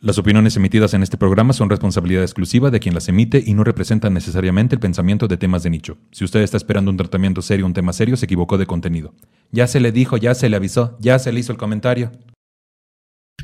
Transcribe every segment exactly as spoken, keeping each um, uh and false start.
Las opiniones emitidas en este programa son responsabilidad exclusiva de quien las emite y no representan necesariamente el pensamiento de temas de nicho. Si usted está esperando un tratamiento serio, un tema serio, se equivocó de contenido. Ya se le dijo, ya se le avisó, ya se le hizo el comentario.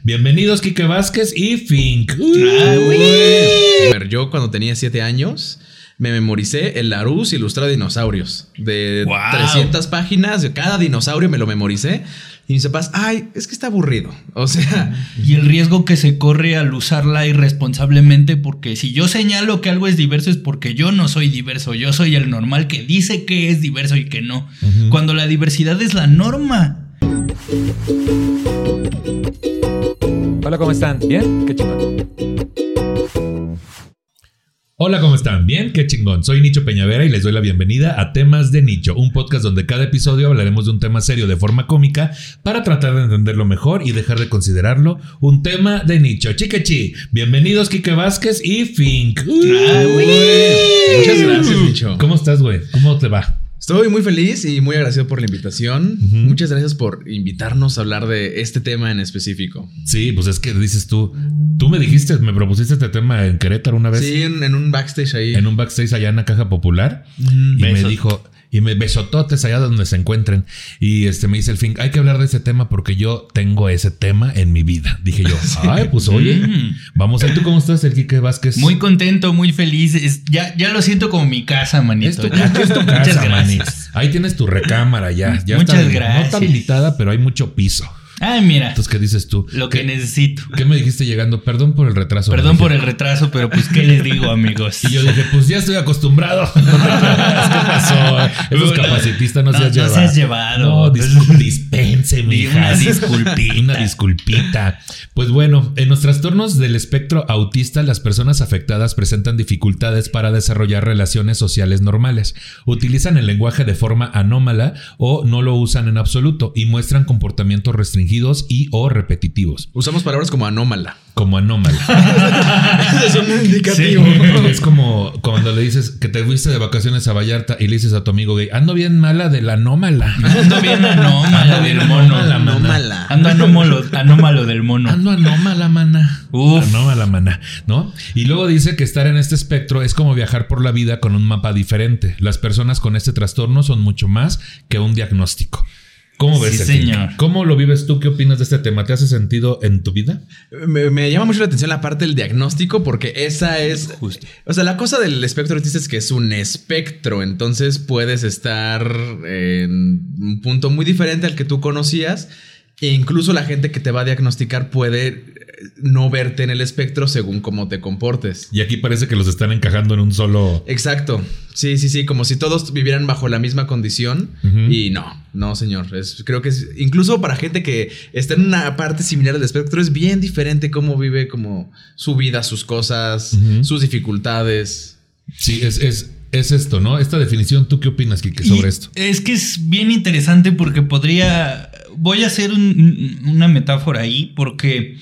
Bienvenidos Kike Vázquez y Fink. Uh, Yo cuando tenía siete años me memoricé el Larousse Ilustrado de Dinosaurios. De wow. trescientas páginas, de cada dinosaurio me lo memoricé. Y mis papás, ay, es que está aburrido. O sea... Y el riesgo que se corre al usarla irresponsablemente, porque si yo señalo que algo es diverso es porque yo no soy diverso. Yo soy el normal que dice que es diverso y que no. Uh-huh. Cuando la diversidad es la norma. Hola, ¿cómo están? ¿Bien? Qué chingón. Hola, ¿cómo están? ¿Bien? Qué chingón. Soy Nicho Peñavera y les doy la bienvenida a Temas de Nicho, un podcast donde cada episodio hablaremos de un tema serio de forma cómica para tratar de entenderlo mejor y dejar de considerarlo un tema de nicho. Chiquechi, bienvenidos Kike Vázquez y Fink. Uh, Muchas gracias, Nicho. ¿Cómo estás, güey? ¿Cómo te va? Estoy muy feliz y muy agradecido por la invitación. Uh-huh. Muchas gracias por invitarnos a hablar de este tema en específico. Sí, pues es que dices tú, tú me dijiste, me propusiste este tema en Querétaro una vez. Sí, en, en un backstage ahí. En un backstage allá en la Caja Popular. Uh-huh. Y Besos. me dijo, y me besototes allá donde se encuentren. Y este me dice el Fink, hay que hablar de ese tema porque yo tengo ese tema en mi vida. Dije yo, sí. ay, pues oye, uh-huh. vamos. ¿Y tú cómo estás, el Kike Vázquez? Muy contento, muy feliz. Es, ya, ya lo siento como mi casa, manito. Es tu, es tu casa, manito. Ahí tienes tu recámara ya. ya Muchas está, gracias. No está habilitada, pero hay mucho piso. Ay, mira. Entonces, ¿qué dices tú? Lo que necesito. ¿Qué me dijiste llegando? Perdón por el retraso. Perdón por el retraso, pero pues, ¿qué les digo, amigos? Y yo dije, pues ya estoy acostumbrado. ¿Qué pasó? Esos capacitistas no, no se has no llevado. No se has llevado. No, disp- dispense, mija. Una disculpita. Una disculpita. Pues bueno, en los trastornos del espectro autista, las personas afectadas presentan dificultades para desarrollar relaciones sociales normales. Utilizan el lenguaje de forma anómala o no lo usan en absoluto y muestran comportamientos restringidos y o repetitivos. Usamos palabras como anómala. Como anómala. Eso es un indicativo. Sí. Es como cuando le dices que te fuiste de vacaciones a Vallarta y le dices a tu amigo gay, ando bien mala de la anómala. Ando bien anómala ando del mono. Anómala. Ando anómalo, anómalo del mono. Ando anómala, mana. Uf. Anómala, mana. ¿No? Y luego dice que estar en este espectro es como viajar por la vida con un mapa diferente. Las personas con este trastorno son mucho más que un diagnóstico. ¿Cómo ves? Sí, señor. ¿Cómo lo vives tú? ¿Qué opinas de este tema? ¿Te hace sentido en tu vida? Me, me llama mucho la atención la parte del diagnóstico porque esa es... Justo. O sea, la cosa del espectro autista es que es un espectro. Entonces puedes estar en un punto muy diferente al que tú conocías. E incluso la gente que te va a diagnosticar puede no verte en el espectro según cómo te comportes. Y aquí parece que los están encajando en un solo... Exacto. Sí, sí, sí. Como si todos vivieran bajo la misma condición. Uh-huh. Y no. No, señor. Es, creo que es, incluso para gente que está en una parte similar del espectro, es bien diferente cómo vive como su vida, sus cosas, uh-huh. sus dificultades. Sí, es, es, es esto, ¿no? Esta definición, ¿tú qué opinas, Kike, sobre y esto? Es que es bien interesante porque podría... Voy a hacer un, una metáfora ahí porque...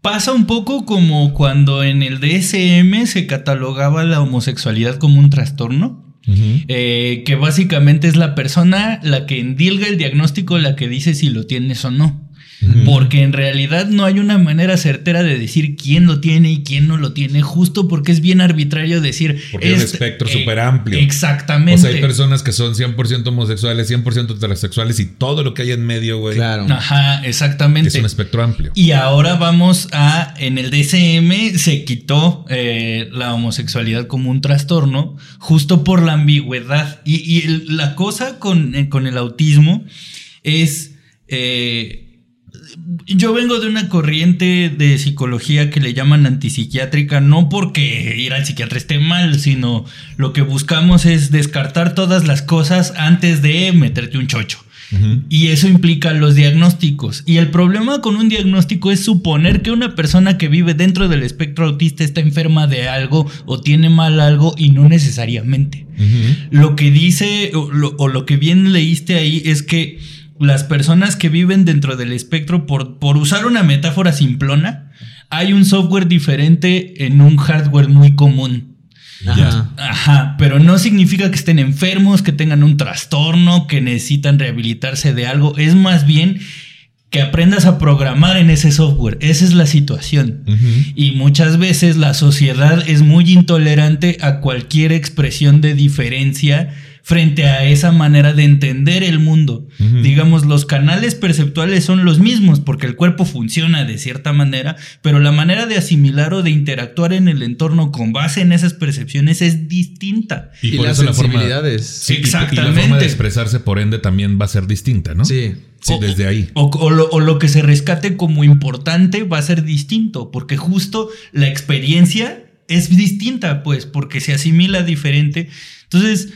Pasa un poco como cuando en el D S M se catalogaba la homosexualidad como un trastorno. Uh-huh. Eh, que básicamente es la persona la que endilga el diagnóstico, la que dice si lo tienes o no. Uh-huh. Porque en realidad no hay una manera certera de decir quién lo tiene y quién no lo tiene, justo porque es bien arbitrario decir... Porque es un espectro eh, súper amplio. Exactamente. O sea, hay personas que son cien por ciento homosexuales, cien por ciento heterosexuales y todo lo que hay en medio, güey. Claro. Ajá, exactamente. Es un espectro amplio. Y ahora vamos a... En el D S M se quitó eh, la homosexualidad como un trastorno justo por la ambigüedad. Y, y el, la cosa con, eh, con el autismo es... Eh, Yo vengo de una corriente de psicología que le llaman antipsiquiátrica, no porque ir al psiquiatra esté mal, sino lo que buscamos es descartar todas las cosas antes de meterte un chocho. Uh-huh. Y eso implica los diagnósticos. Y el problema con un diagnóstico es suponer que una persona que vive dentro del espectro autista está enferma de algo o tiene mal algo, y no necesariamente. Uh-huh. Lo que dice o lo, o lo que bien leíste ahí es que las personas que viven dentro del espectro, por, por usar una metáfora simplona, hay un software diferente en un hardware muy común. Ajá. Ajá, pero no significa que estén enfermos, que tengan un trastorno, que necesitan rehabilitarse de algo. Es más bien que aprendas a programar en ese software. Esa es la situación. Uh-huh. Y muchas veces la sociedad es muy intolerante a cualquier expresión de diferencia frente a esa manera de entender el mundo. Uh-huh. Digamos, los canales perceptuales son los mismos porque el cuerpo funciona de cierta manera, pero la manera de asimilar o de interactuar en el entorno con base en esas percepciones es distinta. Y, y por las eso sensibilidades. La forma, sí, exactamente. Y la forma de expresarse, por ende, también va a ser distinta, ¿no? Sí. Sí, o, desde ahí. O, o, lo, o lo que se rescate como importante va a ser distinto, porque justo la experiencia es distinta, pues, porque se asimila diferente. Entonces...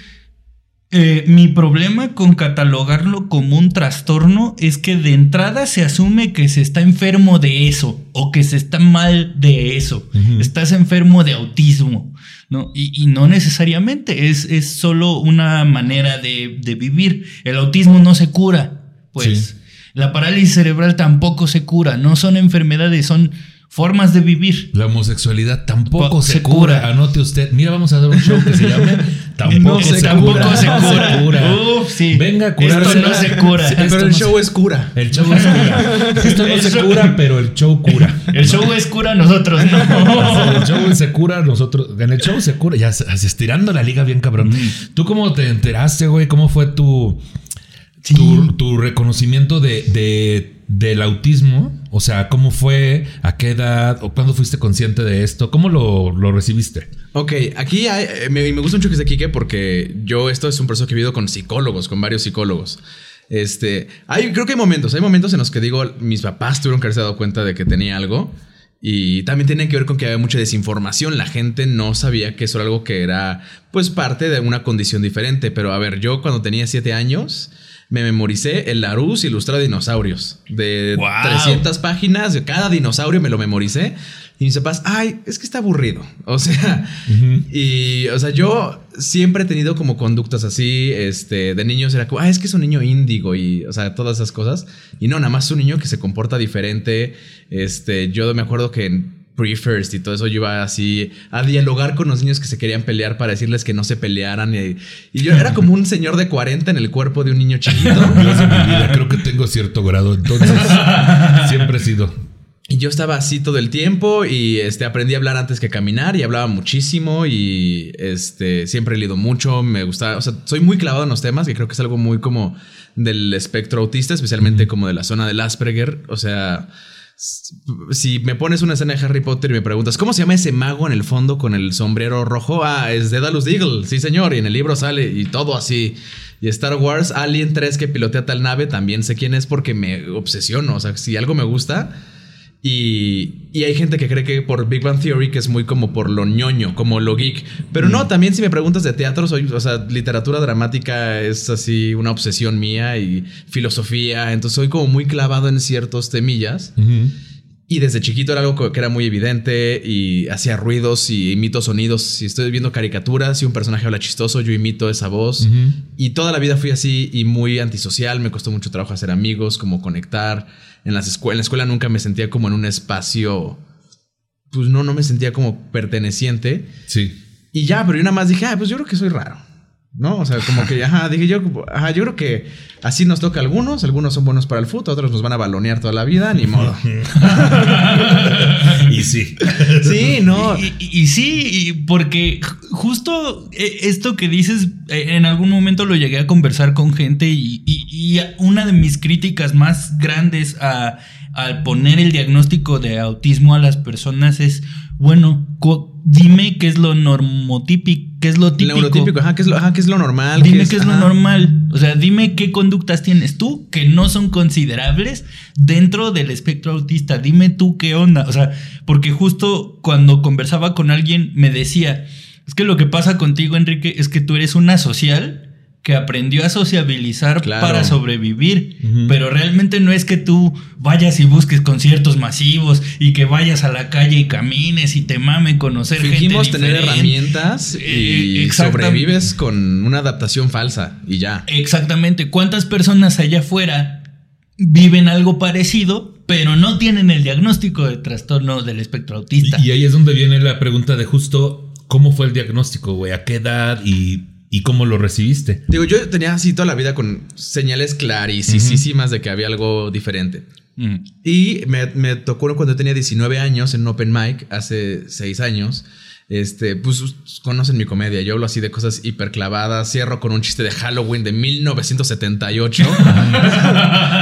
Eh, mi problema con catalogarlo como un trastorno es que de entrada se asume que se está enfermo de eso o que se está mal de eso. Uh-huh. Estás enfermo de autismo, ¿no? Y, y no necesariamente, es, es solo una manera de, de vivir. El autismo no se cura, pues. Sí. La parálisis cerebral tampoco se cura, no son enfermedades, son... formas de vivir. La homosexualidad tampoco se, se cura. cura. Anote usted. Mira, vamos a dar un show que se llame Tampoco, no se, se, tampoco cura. se cura. Se cura. Uh, sí. Venga a curarse. Esto no se cura. Sí, pero el no show se... es cura. El show es cura. Esto no el se show... cura, pero el show cura. El show es cura, nosotros no. El show se cura, nosotros. En el show se cura. Ya estirando la liga bien cabrón. Mm. ¿Tú cómo te enteraste, güey? ¿Cómo fue tu, sí. tu, tu reconocimiento de... de del autismo? O sea, ¿cómo fue? ¿A qué edad? ¿O cuándo fuiste consciente de esto? ¿Cómo lo, lo recibiste? Ok, aquí hay, me, me gusta mucho que esté Kike porque yo esto es un proceso que he vivido con psicólogos, con varios psicólogos. Este, hay, creo que hay momentos, hay momentos en los que digo, mis papás tuvieron que haberse dado cuenta de que tenía algo y también tiene que ver con que había mucha desinformación. La gente no sabía que eso era algo que era, pues, parte de una condición diferente. Pero a ver, yo cuando tenía siete años... me memoricé el Larousse Ilustrado de Dinosaurios. De wow. trescientas páginas, de cada dinosaurio me lo memoricé. Y mis papás, ay, es que está aburrido. O sea, uh-huh. y, o sea, yo siempre he tenido como conductas así. Este, de niños era como, ah, es que es un niño índigo y, o sea, todas esas cosas. Y no, nada más un niño que se comporta diferente. Este, yo me acuerdo que en Pre-First y todo eso yo iba así a dialogar con los niños que se querían pelear para decirles que no se pelearan y, y yo era como un señor de cuarenta en el cuerpo de un niño chiquito. Dios, en mi vida, creo que tengo cierto grado, entonces siempre he sido. Y yo estaba así todo el tiempo y este, aprendí a hablar antes que caminar y hablaba muchísimo y este, siempre he leído mucho, me gustaba, o sea, soy muy clavado en los temas que creo que es algo muy como del espectro autista, especialmente mm. como de la zona del Asperger, o sea... Si me pones una escena de Harry Potter y me preguntas ¿cómo se llama ese mago en el fondo con el sombrero rojo? Ah, es Daedalus Diggle, sí señor, y en el libro sale y todo así. Y Star Wars, Alien tres que pilotea tal nave, también sé quién es porque me obsesiono, o sea, si algo me gusta. Y, y hay gente que cree que por Big Bang Theory, que es muy como por lo ñoño, como lo geek. Pero no, también si me preguntas de teatro, soy, o sea, literatura dramática es así una obsesión mía y filosofía. Entonces soy como muy clavado en ciertos temillas. Uh-huh. Y desde chiquito era algo que era muy evidente y hacía ruidos y imito sonidos. Si estoy viendo caricaturas, si un personaje habla chistoso, yo imito esa voz. Uh-huh. Y toda la vida fui así y muy antisocial. Me costó mucho trabajo hacer amigos, como conectar. En, las escuel- en la escuela nunca me sentía como en un espacio... Pues no, no me sentía como perteneciente. Sí. Y ya, pero yo nada más dije, ah, pues yo creo que soy raro, ¿no? O sea, como que, ajá, dije yo, ajá, yo creo que así nos toca a algunos. Algunos son buenos para el fútbol, otros nos van a balonear toda la vida, ni modo. Y sí. Sí, no. Y, y, y sí, porque justo esto que dices, en algún momento lo llegué a conversar con gente y, y, y una de mis críticas más grandes a, al poner el diagnóstico de autismo a las personas es, bueno, co- dime qué es lo normotípico. ¿Qué es lo típico? Neurotípico, ajá, ¿qué es lo, ajá, ¿qué es lo normal? Dime qué es, qué es lo normal. O sea, dime qué conductas tienes tú que no son considerables dentro del espectro autista. Dime tú qué onda. O sea, porque justo cuando conversaba con alguien me decía, es que lo que pasa contigo, Enrique, es que tú eres un asocial que aprendió a sociabilizar, claro, para sobrevivir. Uh-huh. Pero realmente no es que tú vayas y busques conciertos masivos y que vayas a la calle y camines y te mame conocer Fingimos gente diferente. Fingimos tener herramientas y eh, sobrevives con una adaptación falsa y ya. Exactamente. ¿Cuántas personas allá afuera viven algo parecido, pero no tienen el diagnóstico de trastorno del espectro autista? Y, y ahí es donde viene la pregunta de justo cómo fue el diagnóstico, güey, a qué edad y... ¿Y cómo lo recibiste? Digo, yo tenía así toda la vida con señales clarísimas, uh-huh, de que había algo diferente. Uh-huh. Y me, me tocó cuando tenía diecinueve años en un open mic, hace seis años. Este, pues conocen mi comedia. Yo hablo así de cosas hiperclavadas. Cierro con un chiste de Halloween de mil novecientos setenta y ocho.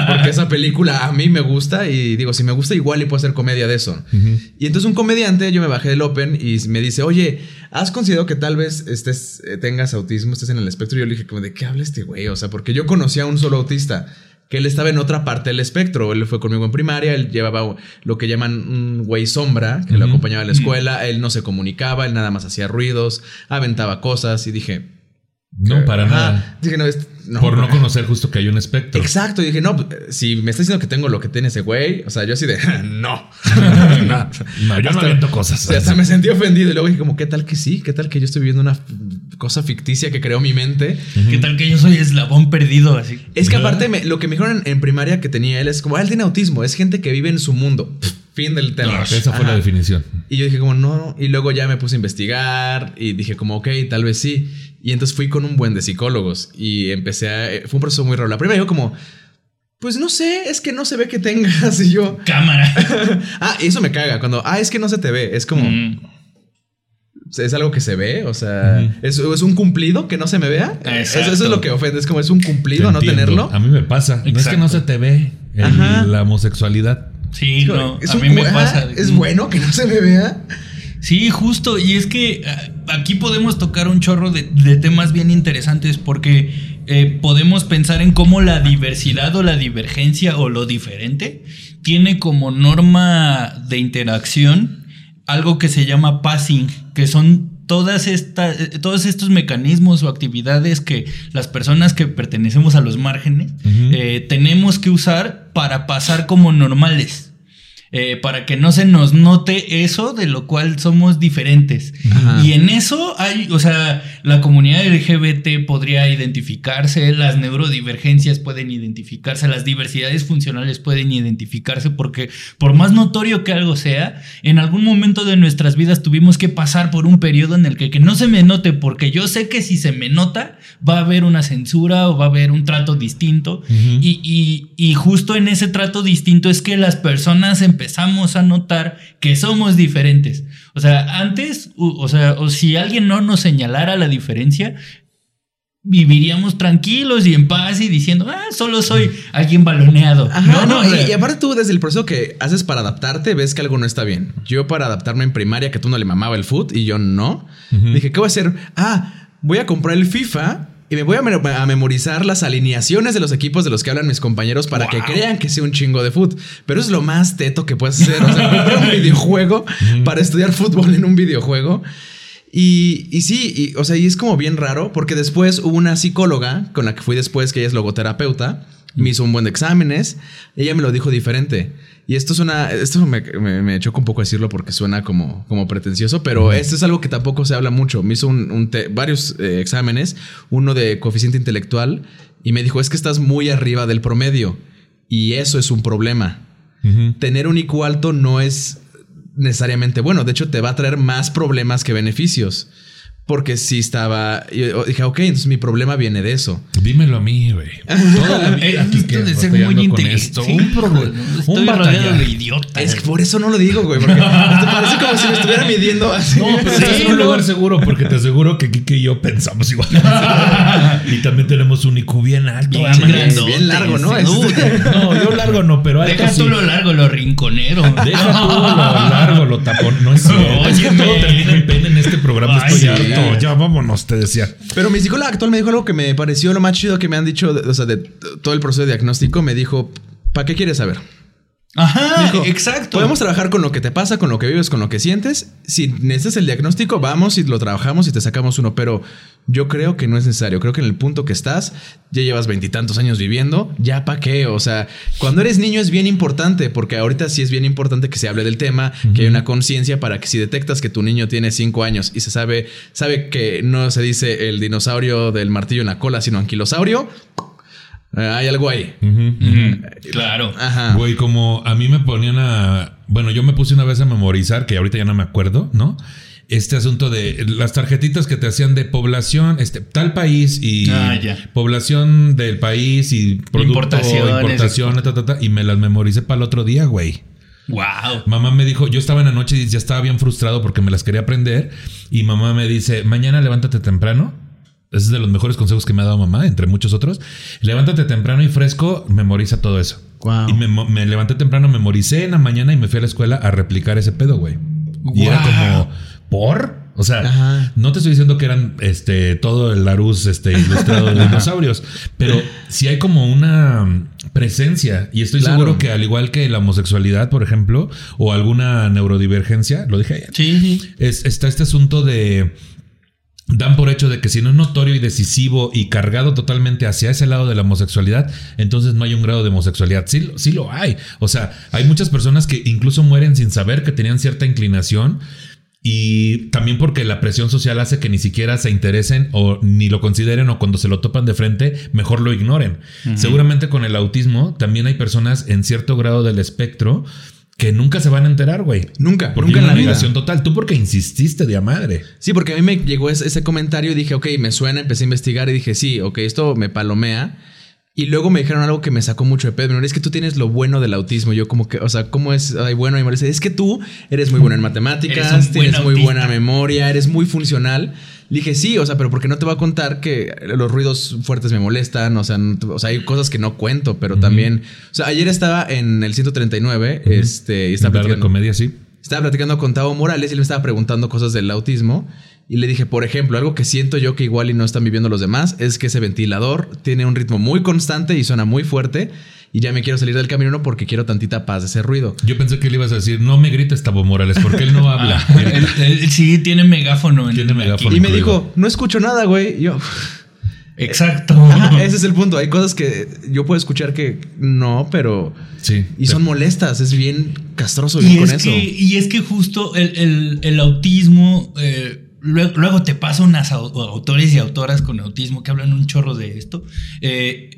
Porque esa película a mí me gusta. Y digo, si me gusta igual y puedo hacer comedia de eso. Uh-huh. Y entonces un comediante, yo me bajé del open y me dice, oye, ¿has considerado que tal vez estés, tengas autismo, estés en el espectro? Y yo le dije, ¿de qué habla este güey? O sea, porque yo conocía a un solo autista, que él estaba en otra parte del espectro. Él fue conmigo en primaria, él llevaba lo que llaman un güey sombra, que, uh-huh, lo acompañaba a la escuela, él no se comunicaba, él nada más hacía ruidos, aventaba cosas y dije... No, para ajá. nada. Dije, no, este, no, por no conocer justo que hay un espectro. Exacto. Y dije, no, si me está diciendo que tengo lo que tiene ese güey, o sea, yo así de, no. no, no, yo hasta, no viento cosas. O sea, hasta me sentí ofendido. Y luego dije, como, ¿qué tal que sí? ¿Qué tal que yo estoy viviendo una cosa ficticia que creó mi mente? Uh-huh. ¿Qué tal que yo soy eslabón perdido? Así. Es que aparte, me, lo que me dijeron en, en primaria que tenía él es como, ah, él tiene autismo, es gente que vive en su mundo. Fin del tema. No, esa fue ajá. la definición. Y yo dije, como, no. Y luego ya me puse a investigar y dije, como, ok, tal vez sí. Y entonces fui con un buen de psicólogos y empecé a... Fue un proceso muy raro. La primera yo como... Pues no sé, es que no se ve que tengas. Y yo... Cámara. Ah, eso me caga. Cuando... Ah, es que no se te ve. Es como... Mm. Es algo que se ve. O sea... Mm. ¿es, ¿Es un cumplido que no se me vea? Eso, eso es lo que ofende. Es como, es un cumplido te no entiendo. Tenerlo. A mí me pasa. Exacto. No es que no se te ve el, la homosexualidad. Sí, es como, no. A mí cu- me pasa. ¿Es bueno que no se me vea? Sí, justo. Y es que aquí podemos tocar un chorro de, de temas bien interesantes porque eh, podemos pensar en cómo la diversidad o la divergencia o lo diferente tiene como norma de interacción algo que se llama passing, que son todas estas, todos estos mecanismos o actividades que las personas que pertenecemos a los márgenes, uh-huh, eh, tenemos que usar para pasar como normales. Eh, para que no se nos note eso de lo cual somos diferentes. Ajá. Y en eso hay, o sea, la comunidad L G B T podría identificarse, las neurodivergencias pueden identificarse, las diversidades funcionales pueden identificarse, porque por más notorio que algo sea, en algún momento de nuestras vidas tuvimos que pasar por un periodo en el que, que no se me note, porque yo sé que si se me nota va a haber una censura o va a haber un trato distinto. Uh-huh. y, y, y justo en ese trato distinto es que las personas en empezamos a notar que somos diferentes. O sea, antes, o sea, o si alguien no nos señalara la diferencia, viviríamos tranquilos y en paz y diciendo, ah, solo soy alguien baloneado. Ajá, no, no, o sea, y, y aparte tú desde el proceso que haces para adaptarte, ves que algo no está bien. Yo para adaptarme en primaria, que tú no le mamaba el fútbol y yo no, uh-huh, dije, ¿qué voy a hacer? Ah, voy a comprar el FIFA y me voy a, me- a memorizar las alineaciones de los equipos de los que hablan mis compañeros para, wow, que crean que sea un chingo de fútbol. Pero es lo más teto que puedes hacer. O sea, comprar un videojuego para estudiar fútbol en un videojuego. Y, y sí, y, o sea, y es como bien raro porque después hubo una psicóloga con la que fui después, que ella es logoterapeuta. Me hizo un buen de exámenes. Ella me lo dijo diferente. Y esto suena... Esto me, me, me choca un poco decirlo porque suena como, como pretencioso. Pero, uh-huh, esto es algo que tampoco se habla mucho. Me hizo un, un te, varios eh, exámenes. Uno de coeficiente intelectual. Y me dijo, es que estás muy arriba del promedio. Y eso es un problema. Uh-huh. Tener un I Q alto no es necesariamente bueno. De hecho, te va a traer más problemas que beneficios. Porque sí estaba... Yo dije, ok, entonces mi problema viene de eso. Dímelo a mí, güey. Toda la vida aquí que de ser muy inteligente. Sí, un problema. Un batallado de idiota. Es que por eso no lo digo, güey. Porque te parece como si me estuviera midiendo así. No, pero sí, estás en un lugar no. seguro. Porque te aseguro que Kike y yo pensamos igual. Y también tenemos un I Q bien alto. Bien, grandote, bien largo, ¿no? No, no, yo largo no, pero... Deja tú sí. lo largo, lo rinconero. Deja tú lo largo, lo tapón. No es cierto. Es que todo termina en pena en este programa. Estoy harto. No, ya vámonos, te decía. Pero mi psicóloga actual me dijo algo que me pareció lo más chido que me han dicho, o sea, de todo el proceso de diagnóstico. Me dijo, ¿para qué quieres saber? Ajá, dijo, exacto. Podemos trabajar con lo que te pasa, con lo que vives, con lo que sientes. Si necesitas el diagnóstico, vamos y lo trabajamos y te sacamos uno. Pero yo creo que no es necesario. Creo que en el punto que estás, ya llevas veintitantos años viviendo. ¿Ya pa' qué? O sea, cuando eres niño es bien importante, porque ahorita sí es bien importante que se hable del tema, uh-huh. que hay una conciencia para que si detectas que tu niño tiene cinco años y se sabe, sabe que no se dice el dinosaurio del martillo en la cola, sino anquilosaurio. Uh, hay algo ahí. Uh-huh, uh-huh. Uh, claro. Ajá. Güey, como a mí me ponían a... Bueno, yo me puse una vez a memorizar, que ahorita ya no me acuerdo, ¿no? Este asunto de las tarjetitas que te hacían de población, este tal país y ah, población del país y producto, importaciones, importaciones ta, ta, ta, y me las memoricé para el otro día, güey. Wow. Mamá me dijo, yo estaba en la noche y ya estaba bien frustrado porque me las quería aprender. Y mamá me dice, mañana levántate temprano. Ese es de los mejores consejos que me ha dado mamá, entre muchos otros. Levántate temprano y fresco, memoriza todo eso. Wow. Y me, me levanté temprano, memoricé en la mañana y me fui a la escuela a replicar ese pedo, güey. Wow. Y era como, ¿por? O sea, ajá. no te estoy diciendo que eran este todo el Larousse este, ilustrado de dinosaurios, pero sí hay como una presencia. Y estoy claro. seguro que al igual que la homosexualidad, por ejemplo, o alguna neurodivergencia, lo dije ayer, sí. es, está este asunto de... Dan por hecho de que si no es notorio y decisivo y cargado totalmente hacia ese lado de la homosexualidad, entonces no hay un grado de homosexualidad. Sí, sí lo hay. O sea, hay muchas personas que incluso mueren sin saber que tenían cierta inclinación y también porque la presión social hace que ni siquiera se interesen o ni lo consideren o cuando se lo topan de frente, mejor lo ignoren. Uh-huh. Seguramente con el autismo también hay personas en cierto grado del espectro que nunca se van a enterar, güey. Nunca. Porque nunca en la negación total. Tú porque insististe de a madre. Sí, porque a mí me llegó ese, ese comentario y dije, ok, me suena, empecé a investigar y dije, sí, ok, esto me palomea. Y luego me dijeron algo que me sacó mucho de pedo. Es que tú tienes lo bueno del autismo. Yo como que, o sea, ¿cómo es? Ay, bueno, y me dice, es que tú eres muy bueno en matemáticas, tienes autista. Muy buena memoria, eres muy funcional. Le dije, sí, o sea, pero porque no te va a contar que los ruidos fuertes me molestan. O sea, no, o sea hay cosas que no cuento, pero uh-huh. también... O sea, ayer estaba en el ciento treinta y nueve uh-huh. este, y estaba platicando... de comedia, sí. Estaba platicando con Tavo Morales y él me estaba preguntando cosas del autismo. Y le dije, por ejemplo, algo que siento yo que igual y no están viviendo los demás es que ese ventilador tiene un ritmo muy constante y suena muy fuerte. Y ya me quiero salir del camino porque quiero tantita paz de ese ruido. Yo pensé que le ibas a decir, no me grites, Tavo Morales, porque él no habla. Ah, él, él, sí, tiene megáfono. Tiene megáfono. Y me dijo, no escucho nada, güey. Yo... Exacto. Ah, ese es el punto. Hay cosas que yo puedo escuchar que no, pero... Sí. Y son molestas. Es bien castroso vivir con eso. Que, y es que justo el, el, el autismo... Eh, luego, luego te pasa unas autores y autoras con autismo que hablan un chorro de esto. Eh,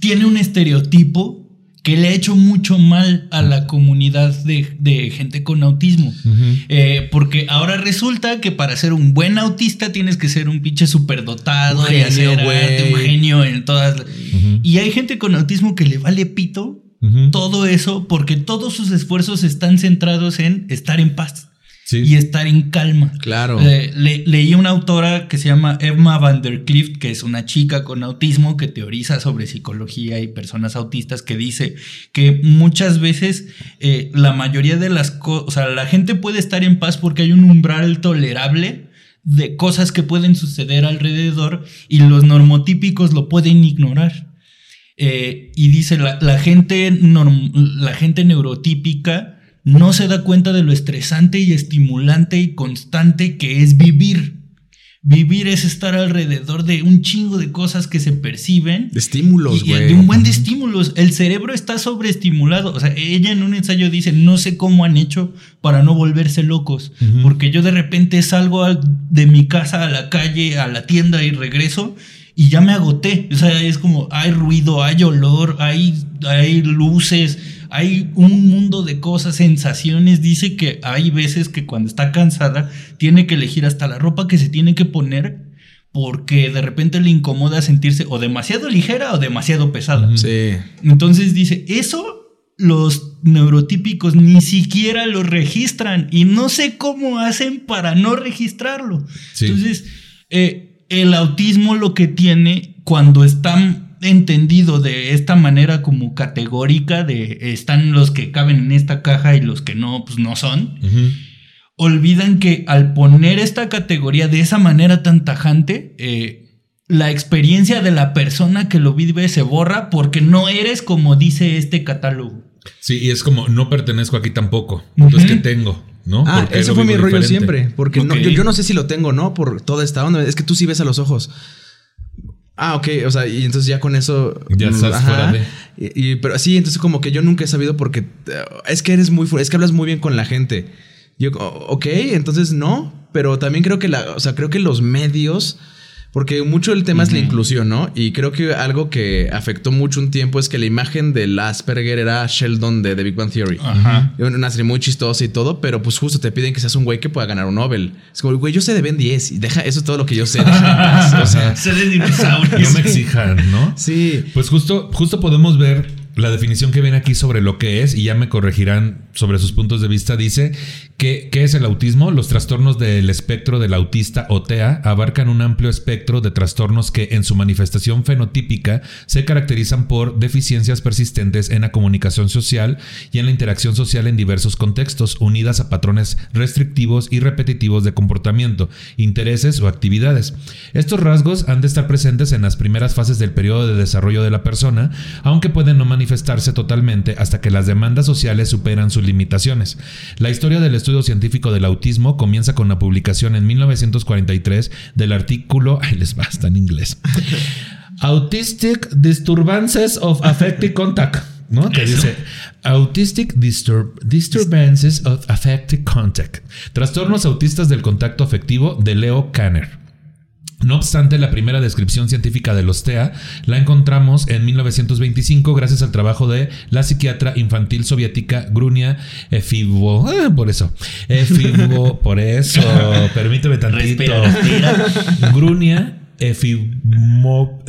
tiene un estereotipo que le ha hecho mucho mal a la comunidad de, de gente con autismo. Uh-huh. Eh, porque ahora resulta que para ser un buen autista tienes que ser un pinche superdotado genio, y hacer arte, un genio en todas. Uh-huh. Y hay gente con autismo que le vale pito uh-huh. todo eso porque todos sus esfuerzos están centrados en estar en paz. Sí. Y estar en calma. Claro. Le, le, leí una autora que se llama Emma Van der Klift, que es una chica con autismo que teoriza sobre psicología y personas autistas, que dice que muchas veces eh, la mayoría de las cosas, o sea, la gente puede estar en paz porque hay un umbral tolerable de cosas que pueden suceder alrededor y los normotípicos lo pueden ignorar. Eh, y dice la, la gente norm- la gente neurotípica no se da cuenta de lo estresante y estimulante y constante que es vivir. Vivir es estar alrededor de un chingo de cosas que se perciben. De estímulos, güey. De un buen de estímulos. El cerebro está sobreestimulado. O sea, ella en un ensayo dice, no sé cómo han hecho para no volverse locos. Uh-huh. Porque yo de repente salgo de mi casa a la calle, a la tienda y regreso y ya me agoté. O sea, es como hay ruido, hay olor, hay, hay luces... Hay un mundo de cosas, sensaciones. Dice que hay veces que cuando está cansada tiene que elegir hasta la ropa que se tiene que poner porque de repente le incomoda sentirse o demasiado ligera o demasiado pesada. Sí. Entonces dice, eso los neurotípicos ni siquiera lo registran y no sé cómo hacen para no registrarlo. Sí. Entonces, eh, el autismo lo que tiene cuando están... entendido de esta manera como categórica de están los que caben en esta caja y los que no, pues no son. Uh-huh. Olvidan que al poner esta categoría de esa manera tan tajante, eh, la experiencia de la persona que lo vive se borra porque no eres como dice este catálogo. Sí, y es como, no pertenezco aquí tampoco. Entonces, uh-huh. ¿qué tengo? ¿No? Ah, porque ese fue mi rollo diferente. Siempre. Porque okay. no, yo, yo no sé si lo tengo, ¿no? Por toda esta onda. Es que tú sí ves a los ojos. Ah, ok. O sea, y entonces ya con eso... Ya estás ajá, fuera de... Y, y, pero sí, entonces como que yo nunca he sabido porque... Es que eres muy... Es que hablas muy bien con la gente. Yo, ok, entonces no. Pero también creo que la... O sea, creo que los medios... Porque mucho el tema uh-huh. es la inclusión, ¿no? Y creo que algo que afectó mucho un tiempo es que la imagen del Asperger era Sheldon de The Big Bang Theory. Ajá. Uh-huh. Una serie muy chistosa y todo, pero pues justo te piden que seas un güey que pueda ganar un Nobel. Es como, güey, yo sé de Ben diez y deja, eso es todo lo que yo sé. O sea, sé de dinosaurios. No me exijan, ¿no? Sí. Pues justo, justo podemos ver la definición que viene aquí sobre lo que es, y ya me corregirán sobre sus puntos de vista, dice que ¿qué es el autismo? Los trastornos del espectro del autista o T E A abarcan un amplio espectro de trastornos que en su manifestación fenotípica se caracterizan por deficiencias persistentes en la comunicación social y en la interacción social en diversos contextos, unidas a patrones restrictivos y repetitivos de comportamiento, intereses o actividades. Estos rasgos han de estar presentes en las primeras fases del periodo de desarrollo de la persona, aunque pueden no manifestarse manifestarse totalmente hasta que las demandas sociales superan sus limitaciones. La historia del estudio científico del autismo comienza con la publicación en mil novecientos cuarenta y tres del artículo, ay, les basta en inglés, Autistic Disturbances of Affective Contact, ¿no? Que dice Autistic disturb- Disturbances of Affective Contact, Trastornos Autistas del Contacto Afectivo, de Leo Kanner. No obstante, la primera descripción científica de los T E A la encontramos en mil novecientos veinticinco gracias al trabajo de la psiquiatra infantil soviética Grunya Efimovna, ah, por eso, Efivo, por eso, permíteme tantito, respira, respira. Grunya Efimo,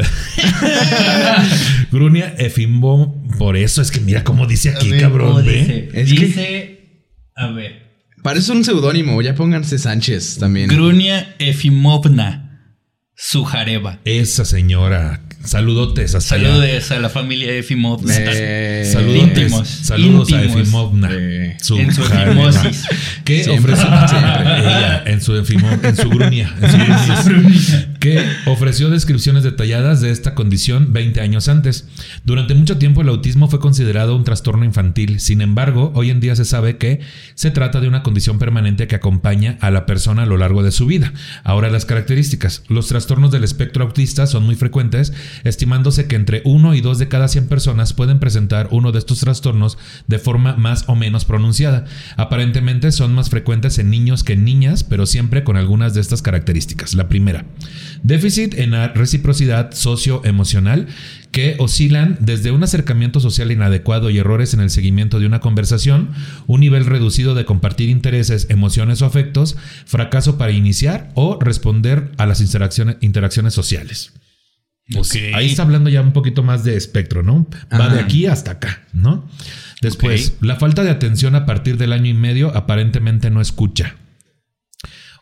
Grunya Efimo, por eso, es que mira cómo dice aquí, ver, cabrón, ¿eh? Dice, es dice que... a ver. Parece un seudónimo, ya pónganse Sánchez también. Grunya Efimovna Sukhareva. Esa señora. Saludotes hasta Saludes allá. A la familia Efimovna. Eh, Saludos íntimos. Saludos íntimos. A Efimovna. Eh, en su efimosis. Que siempre, ofreció siempre. Ella, en su efimosis, en su grunia. En su grunia. Que ofreció descripciones detalladas de esta condición veinte años antes. Durante mucho tiempo el autismo fue considerado un trastorno infantil. Sin embargo, hoy en día se sabe que se trata de una condición permanente que acompaña a la persona a lo largo de su vida. Ahora las características. Los trastornos del espectro autista son muy frecuentes, estimándose que entre uno y dos de cada cien personas pueden presentar uno de estos trastornos de forma más o menos pronunciada. Aparentemente son más frecuentes en niños que en niñas, pero siempre con algunas de estas características. La primera, déficit en la reciprocidad socioemocional, que oscilan desde un acercamiento social inadecuado y errores en el seguimiento de una conversación, un nivel reducido de compartir intereses, emociones o afectos, fracaso para iniciar o responder a las interacciones, interacciones sociales. Okay. Ahí está hablando ya un poquito más de espectro, ¿no? Va ah. de aquí hasta acá, ¿no? Después, okay. La falta de atención a partir del año y medio, aparentemente no escucha.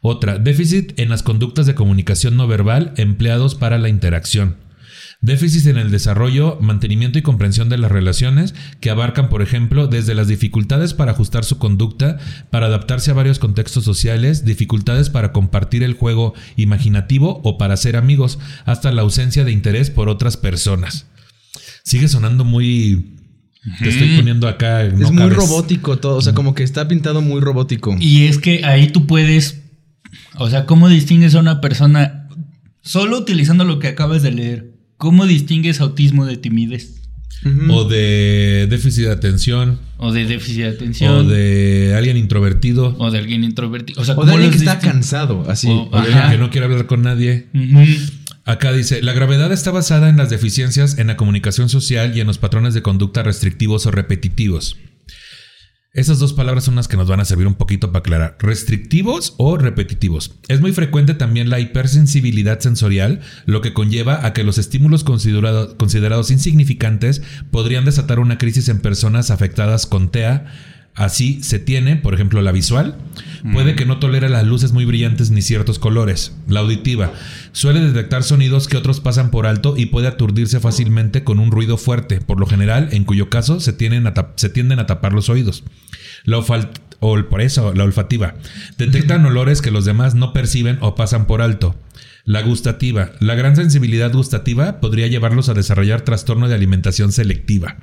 Otra, déficit en las conductas de comunicación no verbal empleados para la interacción. Déficit en el desarrollo, mantenimiento y comprensión de las relaciones, que abarcan, por ejemplo, desde las dificultades para ajustar su conducta, para adaptarse a varios contextos sociales, dificultades para compartir el juego imaginativo o para ser amigos, hasta la ausencia de interés por otras personas. Sigue sonando muy... Te estoy poniendo acá... No es muy cabes. Robótico todo, o sea, como que está pintado muy robótico. Y es que ahí tú puedes... O sea, ¿cómo distingues a una persona solo utilizando lo que acabas de leer? ¿Cómo distingues autismo de timidez? Uh-huh. O de déficit de atención. O de déficit de atención. O de alguien introvertido. O de alguien introvertido. O sea, o de alguien que está disting- cansado, así. O, o de alguien que no quiere hablar con nadie. Uh-huh. Acá dice, la gravedad está basada en las deficiencias en la comunicación social y en los patrones de conducta restrictivos o repetitivos. Esas dos palabras son las que nos van a servir un poquito para aclarar. Restrictivos o repetitivos. Es muy frecuente también la hipersensibilidad sensorial, lo que conlleva a que los estímulos considerado, considerados insignificantes podrían desatar una crisis en personas afectadas con T E A. Así se tiene, por ejemplo, la visual. Puede que no tolera las luces muy brillantes ni ciertos colores. La auditiva. Suele detectar sonidos que otros pasan por alto y puede aturdirse fácilmente con un ruido fuerte, por lo general, en cuyo caso se, tienen a tap- se tienden a tapar los oídos. La olfativa. Por eso, la olfativa. Detectan olores que los demás no perciben o pasan por alto. La gustativa. La gran sensibilidad gustativa podría llevarlos a desarrollar trastorno de alimentación selectiva.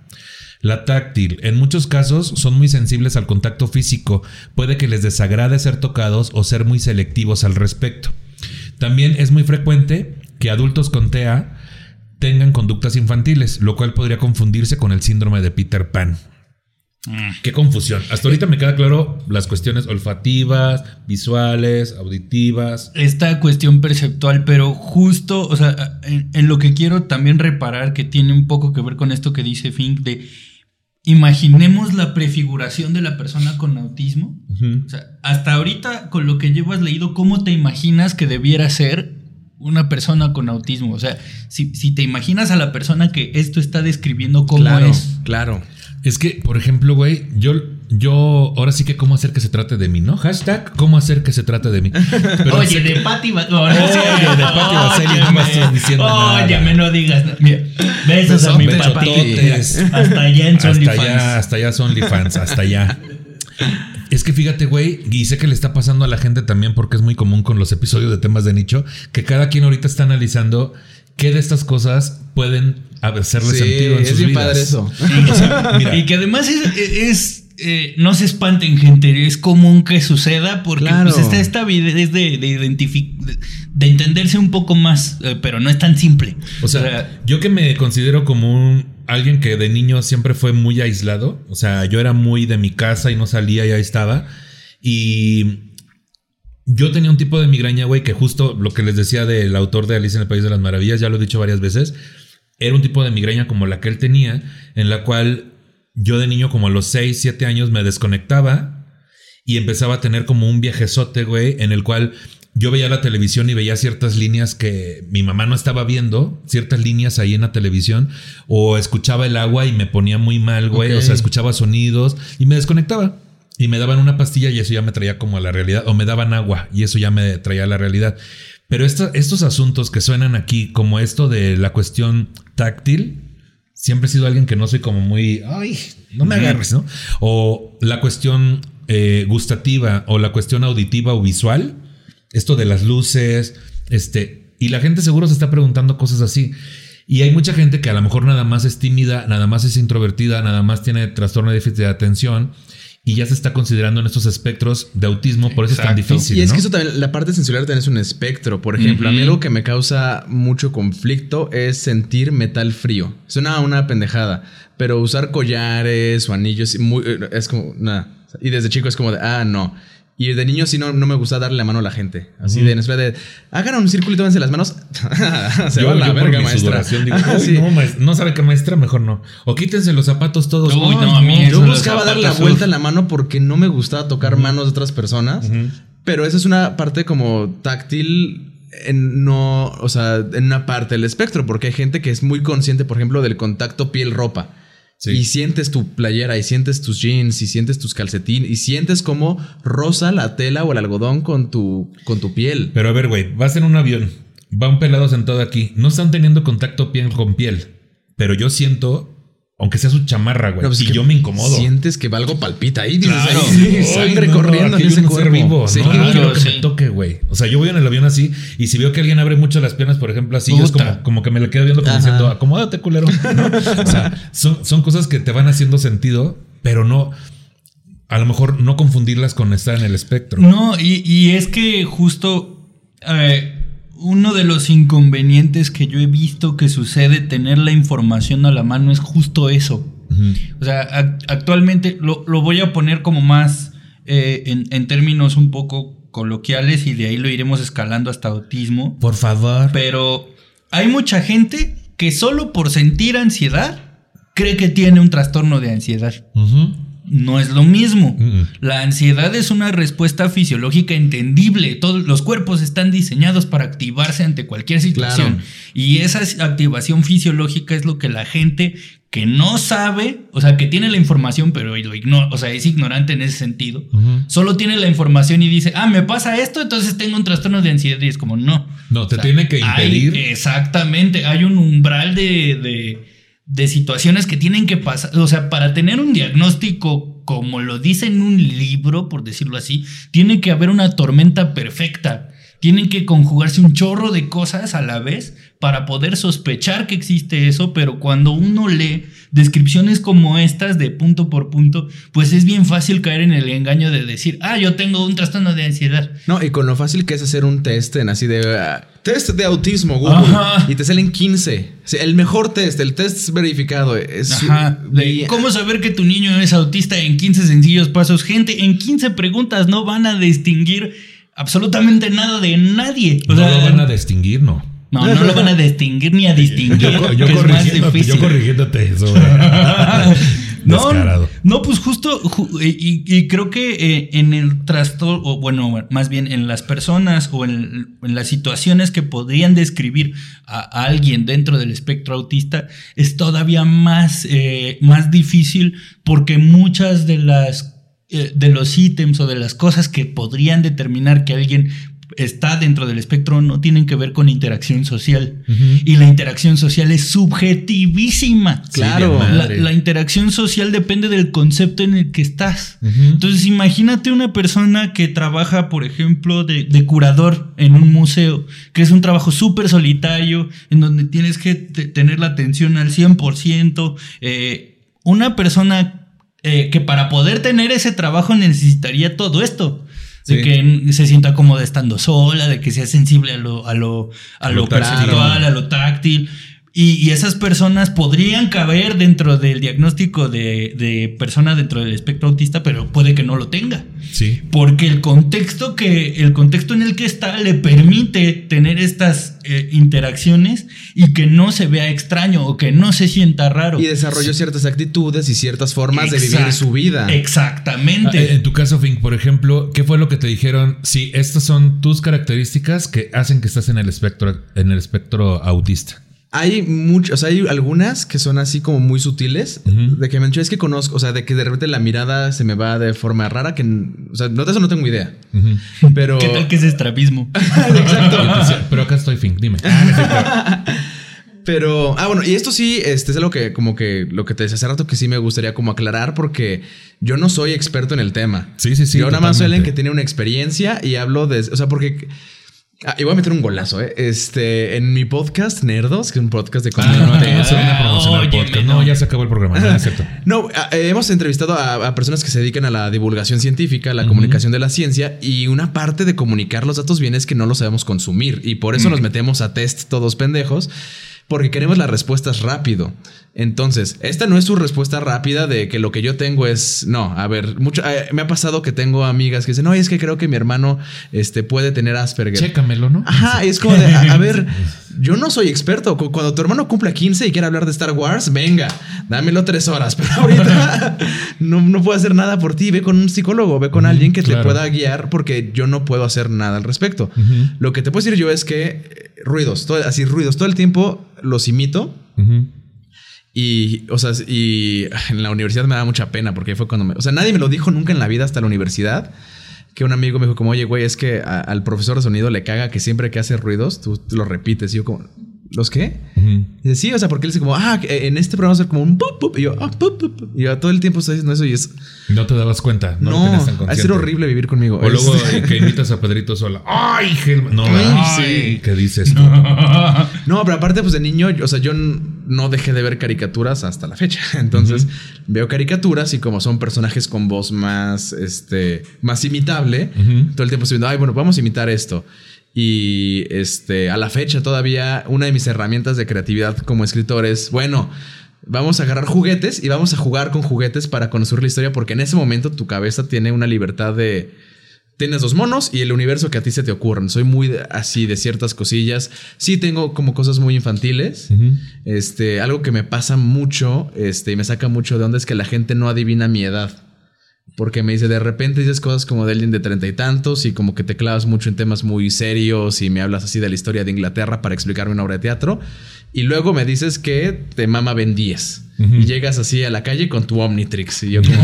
La táctil. En muchos casos son muy sensibles al contacto físico. Puede que les desagrade ser tocados o ser muy selectivos al respecto. También es muy frecuente que adultos con T E A tengan conductas infantiles, lo cual podría confundirse con el síndrome de Peter Pan. Mm. Qué confusión. Hasta ahorita me queda claro las cuestiones olfativas, visuales, auditivas. Esta cuestión perceptual, pero justo, o sea, en, en lo que quiero también reparar que tiene un poco que ver con esto que dice Fink de imaginemos la prefiguración de la persona con autismo. Uh-huh. O sea, hasta ahorita con lo que llevas leído, ¿cómo te imaginas que debiera ser una persona con autismo? O sea, si, si te imaginas a la persona que esto está describiendo, ¿cómo claro, es? Claro, es que, por ejemplo, güey, yo, yo ahora sí que cómo hacer que se trate de mí, ¿no? Hashtag, ¿cómo hacer que se trate de mí? Pero oye, de que... Pati va... no, no, oye, de Pati Vaseli, no me estás diciendo nada. Oye, me no digas nada. Mira, besos a mi Pati. Hasta allá en OnlyFans. Hasta allá son OnlyFans, hasta allá. Es que fíjate, güey, y sé que le está pasando a la gente también porque es muy común con los episodios de temas de nicho, que cada quien ahorita está analizando qué de estas cosas pueden hacerle sí, sentido en sus vidas. Sí, es bien padre eso. Sí, o sea, mira. Y que además es... es eh, no se espanten, gente, es común que suceda porque claro. pues, esta, esta vida es de, de identific- de, de entenderse un poco más, eh, pero no es tan simple. O sea, o sea, yo que me considero como un... alguien que de niño siempre fue muy aislado. O sea, yo era muy de mi casa y no salía y ahí estaba. Y yo tenía un tipo de migraña, güey, que justo lo que les decía del autor de Alicia en el País de las Maravillas, ya lo he dicho varias veces, era un tipo de migraña como la que él tenía, en la cual yo de niño como a los seis, siete años me desconectaba y empezaba a tener como un viajezote, güey, en el cual... yo veía la televisión y veía ciertas líneas que mi mamá no estaba viendo, ciertas líneas ahí en la televisión, o escuchaba el agua y me ponía muy mal, güey, okay. O sea, escuchaba sonidos y me desconectaba y me daban una pastilla y eso ya me traía como a la realidad, o me daban agua y eso ya me traía a la realidad. Pero esta, estos asuntos que suenan aquí, como esto de la cuestión táctil, siempre he sido alguien que no soy como muy, ay, no me agarres, ¿no? O la cuestión eh, gustativa o la cuestión auditiva o visual. Esto de las luces, este, y la gente seguro se está preguntando cosas así. Y hay mucha gente que a lo mejor nada más es tímida, nada más es introvertida, nada más tiene trastorno de déficit de atención y ya se está considerando en estos espectros de autismo, por eso exacto. Es tan difícil. Y es ¿no? que eso también, la parte sensorial también es un espectro. Por ejemplo, uh-huh. A mí algo que me causa mucho conflicto es sentir metal frío. Suena una pendejada, pero usar collares o anillos muy, es como nada. Y desde chico es como de, ah, no. Y de niño sí no, no me gusta darle la mano a la gente. Así uh-huh. de, en espera de, hagan un círculo y tómense las manos. Se yo, va la yo verga, maestra. Digo, ah, sí. No, maestra. No sabe que maestra, mejor no. O quítense los zapatos todos. Uy, no, no, a mí yo buscaba dar la vuelta a la mano porque no me gustaba tocar uh-huh. manos de otras personas. Uh-huh. Pero esa es una parte como táctil... En no, o sea, en una parte del espectro. Porque hay gente que es muy consciente, por ejemplo, del contacto piel-ropa. Sí. Y sientes tu playera, y sientes tus jeans, y sientes tus calcetines, y sientes cómo roza la tela o el algodón con tu, con tu piel. Pero a ver, güey, vas en un avión, va un pelado sentado aquí, no están teniendo contacto piel con piel, pero yo siento, aunque sea su chamarra, güey, no, pues y yo me incomodo. Sientes que algo palpita ahí, dices, claro, sí, sangre no, corriendo en ese cuerpo. Vivo, sí, no, claro, quiero que sí. me toque, güey. O sea, yo voy en el avión así, y si veo que alguien abre mucho las piernas, por ejemplo, así, yo es como, como que me le quedo viendo como ajá. diciendo, acomódate, culero. ¿No? O sea, son, son cosas que te van haciendo sentido, pero no, a lo mejor no confundirlas con estar en el espectro. No, y, y es que justo... Eh, uno de los inconvenientes que yo he visto que sucede tener la información a la mano es justo eso. Uh-huh. O sea, act- actualmente lo, lo voy a poner como más eh, en, en términos un poco coloquiales y de ahí lo iremos escalando hasta autismo. Por favor. Pero hay mucha gente que solo por sentir ansiedad cree que tiene un trastorno de ansiedad. Uh-huh. No es lo mismo. Uh-uh. La ansiedad es una respuesta fisiológica entendible. Todos los cuerpos están diseñados para activarse ante cualquier situación. Claro. Y esa activación fisiológica es lo que la gente que no sabe, o sea, que tiene la información, pero lo ignora, o sea, es ignorante en ese sentido, uh-huh. solo tiene la información y dice, ah, me pasa esto, entonces tengo un trastorno de ansiedad. Y es como, no. No, te o sea, tiene que impedir. Hay, exactamente. Hay un umbral de... de de situaciones que tienen que pasar, o sea, para tener un diagnóstico como lo dice en un libro, por decirlo así, tiene que haber una tormenta perfecta. Tienen que conjugarse un chorro de cosas a la vez para poder sospechar que existe eso, pero cuando uno lee descripciones como estas de punto por punto, pues es bien fácil caer en el engaño de decir, ah, yo tengo un trastorno de ansiedad. No, y con lo fácil que es hacer un test en así de... Uh, test de autismo, Google. Ajá. Y te salen quince. O sea, el mejor test, el test verificado. Es, ajá. De, ¿cómo saber que tu niño es autista en quince sencillos pasos? Gente, en quince preguntas no van a distinguir... absolutamente nada de nadie. O no sea, lo van a distinguir, no. No, no lo van a distinguir ni a distinguir. Yo, yo, corrigiéndote, yo corrigiéndote eso. No, no, pues justo, ju- y, y creo que eh, en el trastorno, o bueno, más bien en las personas o en, en las situaciones que podrían describir a, a alguien dentro del espectro autista, es todavía más, eh, más difícil porque muchas de las de los ítems o de las cosas que podrían determinar que alguien está dentro del espectro no tienen que ver con interacción social. Uh-huh. Y la interacción social es subjetivísima. Claro. Sí, la, la interacción social depende del concepto en el que estás. Uh-huh. Entonces, imagínate una persona que trabaja, por ejemplo, de, de curador en un museo, que es un trabajo súper solitario, en donde tienes que t- tener la atención al cien por ciento. Eh, una persona... Eh, que para poder tener ese trabajo necesitaría todo esto. De sí. Que se sienta cómoda estando sola, de que sea sensible a lo, a lo, a lo, lo perceptual, a lo táctil. Y, y esas personas podrían caber dentro del diagnóstico de, de persona dentro del espectro autista, pero puede que no lo tenga. Sí. Porque el contexto que, el contexto en el que está le permite tener estas eh, interacciones y que no se vea extraño o que no se sienta raro. Y desarrolló ciertas actitudes y ciertas formas exact- de vivir su vida. Exactamente. En tu caso, Fink, por ejemplo, ¿qué fue lo que te dijeron? Sí, estas son tus características que hacen que estás en el espectro, en el espectro autista. Hay muchas, o sea, hay algunas que son así como muy sutiles, uh-huh. de que me es que conozco, o sea, de que de repente la mirada se me va de forma rara, que, o sea, no de eso no tengo idea, uh-huh. pero... ¿Qué tal que es estrabismo? Exacto. Entonces, pero acá estoy, Fink, dime. Pero, ah, bueno, y esto sí, este es algo que como que lo que te decía hace rato que sí me gustaría como aclarar porque yo no soy experto en el tema. Sí, sí, sí. Yo nada más soy alguien que tiene una experiencia y hablo de, o sea, porque... Ah, y voy a meter un golazo, ¿eh? Este, en mi podcast, Nerdos, que es un podcast de contenido. Ah, no, no, es una promoción del podcast. No, ya se acabó el programa, no es cierto. No, eh, hemos entrevistado a, a personas que se dedican a la divulgación científica, a la uh-huh. comunicación de la ciencia, y una parte de comunicar los datos bien es que no los sabemos consumir, y por eso uh-huh. nos metemos a test todos pendejos. Porque queremos las respuestas rápido. Entonces, esta no es su respuesta rápida de que lo que yo tengo es... No, a ver, mucho, eh, me ha pasado que tengo amigas que dicen... No, es que creo que mi hermano este, puede tener Asperger. Chécamelo, ¿no? Ajá, es como de... A, a ver, yo no soy experto. Cuando tu hermano cumpla quince y quiera hablar de Star Wars, venga, dámelo tres horas. Pero ahorita no, no puedo hacer nada por ti. Ve con un psicólogo, ve con uh-huh, alguien que claro. te pueda guiar. Porque yo no puedo hacer nada al respecto. Uh-huh. Lo que te puedo decir yo es que... Ruidos, todo, así ruidos. Todo el tiempo... los imito uh-huh. y, o sea, y en la universidad me da mucha pena porque fue cuando me, o sea, nadie me lo dijo nunca en la vida hasta la universidad que un amigo me dijo como, oye, güey, es que a, al profesor de sonido le caga que siempre que hace ruidos tú, tú lo repites y yo como, ¿los qué? Uh-huh. Y dice, sí, o sea, porque él dice como, ah, en este programa va a ser como un pop, pop, y yo, ah, pop, pop, y yo todo el tiempo estoy diciendo eso y es... No te dabas cuenta, no, no lo tenías tan consciente. Ha sido horrible vivir conmigo. O luego que imitas a Pedrito Sola, ¡ay, Gelma! No, sí. ¿Qué dices? No. No, pero aparte, pues de niño, o sea, yo no dejé de ver caricaturas hasta la fecha. Entonces, uh-huh. veo caricaturas y como son personajes con voz más, este, más imitable, uh-huh. todo el tiempo estoy viendo, ay, bueno, vamos a imitar esto. Y este a la fecha todavía una de mis herramientas de creatividad como escritor es, bueno, vamos a agarrar juguetes y vamos a jugar con juguetes para conocer la historia porque en ese momento tu cabeza tiene una libertad de... Tienes dos monos y el universo que a ti se te ocurren. Soy muy así de ciertas cosillas. Sí tengo como cosas muy infantiles. Uh-huh. Este, algo que me pasa mucho este, y me saca mucho de onda es que la gente no adivina mi edad. Porque me dice, de repente dices cosas como de alguien de treinta y tantos y como que te clavas mucho en temas muy serios y me hablas así de la historia de Inglaterra para explicarme una obra de teatro. Y luego me dices que te mama Ben diez. Uh-huh. Y llegas así a la calle con tu Omnitrix. Y yo como...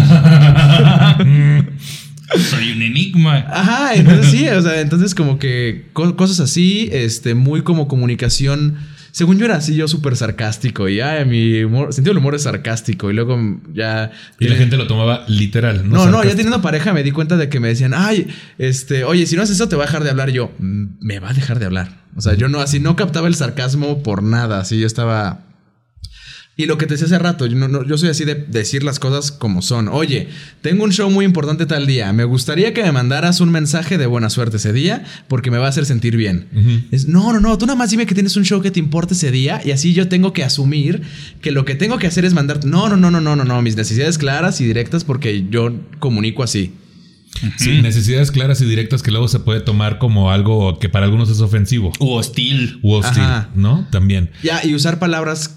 Soy un enigma. Ajá, entonces sí, o sea, entonces como que co- cosas así, este, muy como comunicación... Según yo era así, yo súper sarcástico. Y ay, mi humor, sentido del humor es sarcástico. Y luego ya... Y la eh, gente lo tomaba literal. No, no, no, ya teniendo pareja me di cuenta de que me decían, ay, este, oye, si no haces eso te va a dejar de hablar. Y yo, me va a dejar de hablar. O sea, yo no, así no captaba el sarcasmo por nada. Así yo estaba... Y lo que te decía hace rato, yo, no, no, yo soy así de decir las cosas como son. Oye, tengo un show muy importante tal día. Me gustaría que me mandaras un mensaje de buena suerte ese día porque me va a hacer sentir bien. Uh-huh. Es, no, no, no. Tú nada más dime que tienes un show que te importe ese día y así yo tengo que asumir que lo que tengo que hacer es mandarte. No, no, no, no, no, no, no. Mis necesidades claras y directas porque yo comunico así. Sí, uh-huh. Necesidades claras y directas que luego se puede tomar como algo que para algunos es ofensivo. U hostil. U hostil, ajá. ¿No? También. Ya, y usar palabras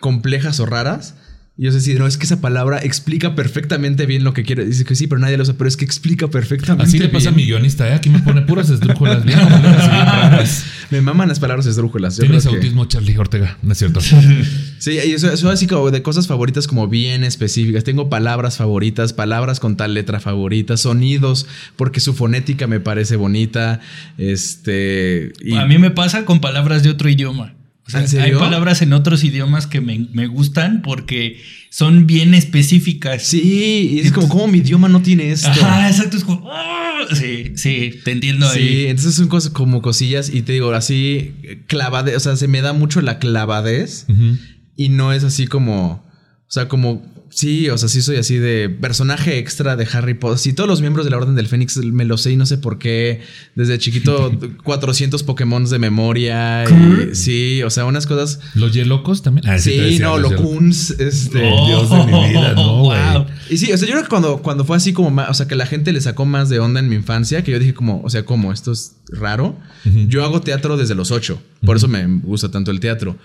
complejas o raras. Y yo sé si no, es que esa palabra explica perfectamente bien lo que quiero. Dice que sí, pero nadie lo usa, pero es que explica perfectamente. Así le pasa bien a mi guionista, ¿eh? Aquí me pone puras esdrújulas. Bien, palabras. Me maman las palabras esdrújulas. Yo Tienes creo autismo, que... Charlie Ortega, ¿no es cierto? Sí, y eso, eso así como de cosas favoritas como bien específicas. Tengo palabras favoritas, palabras con tal letra favorita, sonidos, porque su fonética me parece bonita. Este. Y... A mí me pasa con palabras de otro idioma. O sea, hay palabras en otros idiomas que me, me gustan porque son bien específicas. Sí, y es entonces, como, ¿cómo mi idioma no tiene esto? Ajá, exacto. Es como, oh, sí, sí, te entiendo ahí. Sí, entonces son cosas como cosillas y te digo, así, clavadez, o sea, se me da mucho la clavadez uh-huh. Y no es así como, o sea, como... Sí, o sea, sí soy así de personaje extra de Harry Potter. Sí, todos los miembros de la Orden del Fénix me lo sé y no sé por qué. Desde chiquito, cuatrocientos Pokémon de memoria. Y, sí, o sea, unas cosas... ¿Los Yelocos también? Ah, sí, sí no, los Locuns. Este, oh, Dios de mi vida, no, güey. Wow. Y sí, o sea, yo creo que cuando, cuando fue así como... Más, o sea, que la gente le sacó más de onda en mi infancia. Que yo dije como, o sea, ¿cómo? Esto es raro. Uh-huh. Yo hago teatro desde los ocho. Por uh-huh. eso me gusta tanto el teatro.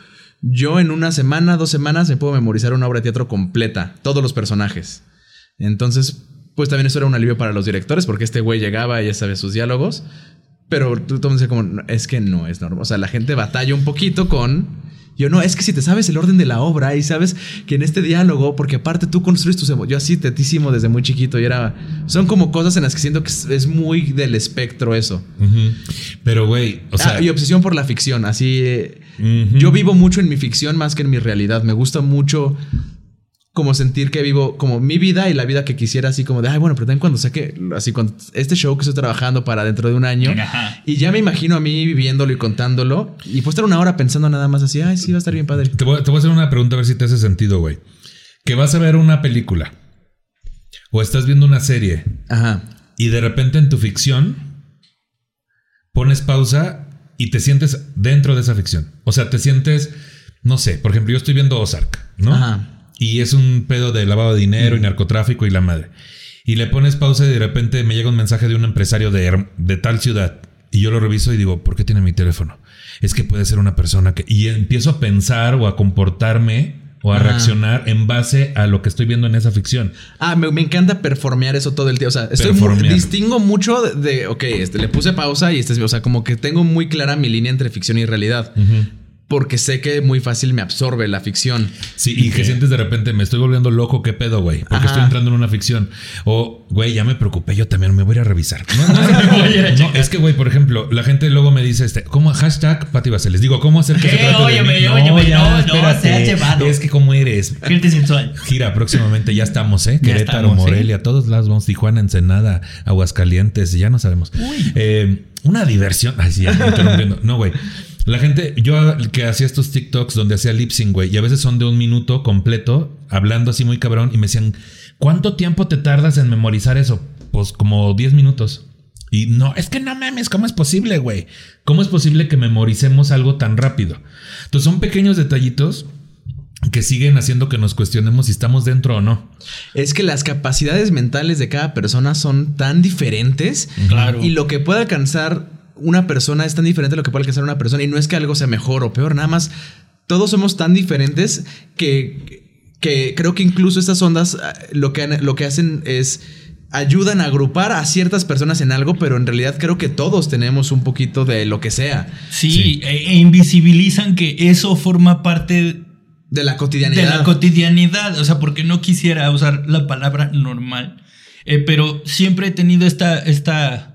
Yo en una semana, dos semanas me puedo memorizar una obra de teatro completa, todos los personajes. Entonces, pues también eso era un alivio para los directores porque este güey llegaba y ya sabía sus diálogos. Pero tú tomas como, es que no es normal. O sea, la gente batalla un poquito con... Yo no, es que si te sabes el orden de la obra y sabes que en este diálogo, porque aparte tú construyes tus emociones. Yo así tetísimo desde muy chiquito y era... Son como cosas en las que siento que es muy del espectro eso. Uh-huh. Pero güey, o sea... Ah, y obsesión por la ficción, así... Uh-huh. Yo vivo mucho en mi ficción más que en mi realidad. Me gusta mucho como sentir que vivo como mi vida y la vida que quisiera, así como de, ay, bueno, pero también cuando saque, así cuando este show que estoy trabajando para dentro de un año, ajá, y ya me imagino a mí viviéndolo y contándolo y puedo estar una hora pensando nada más así, ay, sí, va a estar bien padre. Te voy, te voy a hacer una pregunta a ver si te hace sentido, güey. Que vas a ver una película o estás viendo una serie, ajá, y de repente en tu ficción pones pausa y te sientes dentro de esa ficción. O sea, te sientes, no sé, por ejemplo, yo estoy viendo Ozark, ¿no? Ajá. Y es un pedo de lavado de dinero y narcotráfico y la madre. Y le pones pausa y de repente me llega un mensaje de un empresario de, de tal ciudad. Y yo lo reviso y digo, ¿por qué tiene mi teléfono? Es que puede ser una persona que... Y empiezo a pensar o a comportarme o a, ajá, reaccionar en base a lo que estoy viendo en esa ficción. Ah, me, me encanta performear eso todo el tiempo. O sea, estoy muy, distingo mucho de... de ok, este, le puse pausa y este es... O sea, como que tengo muy clara mi línea entre ficción y realidad. Uh-huh. Porque sé que muy fácil me absorbe la ficción. Sí, y que sientes de repente, me estoy volviendo loco, qué pedo, güey. Porque, ajá, estoy entrando en una ficción. O, güey, ya me preocupé, yo también me voy a ir a revisar. No, no, no, no, no, es que, güey, por ejemplo, la gente luego me dice, este, ¿cómo? Hashtag Pati Baseles. Digo, ¿cómo hacer que se trate de mí? No, óyeme, no, no, se ha llevado. Es que, ¿cómo eres? Gente sensual. Gira, próximamente ya estamos, ¿eh? Querétaro, Morelia, todos lados vamos. Tijuana, Ensenada, Aguascalientes, ya no sabemos. Eh, una diversión. Ay, sí, ya me interrumpiendo. No, güey. La gente, yo que hacía estos TikToks donde hacía lip sync, güey, y a veces son de un minuto completo, hablando así muy cabrón, y me decían, ¿cuánto tiempo te tardas en memorizar eso? Pues como diez minutos. Y no, es que no mames, ¿cómo es posible, güey? ¿Cómo es posible que memoricemos algo tan rápido? Entonces son pequeños detallitos que siguen haciendo que nos cuestionemos si estamos dentro o no. Es que las capacidades mentales de cada persona son tan diferentes. Claro. Y lo que puede alcanzar una persona es tan diferente a lo que puede alcanzar una persona. Y no es que algo sea mejor o peor, nada más todos somos tan diferentes que, que creo que incluso estas ondas lo que, lo que hacen es ayudan a agrupar a ciertas personas en algo, pero en realidad creo que todos tenemos un poquito de lo que sea. Sí, sí. E invisibilizan que eso forma parte de la cotidianidad. De la cotidianidad, o sea, porque no quisiera usar la palabra normal, eh, pero siempre he tenido esta... esta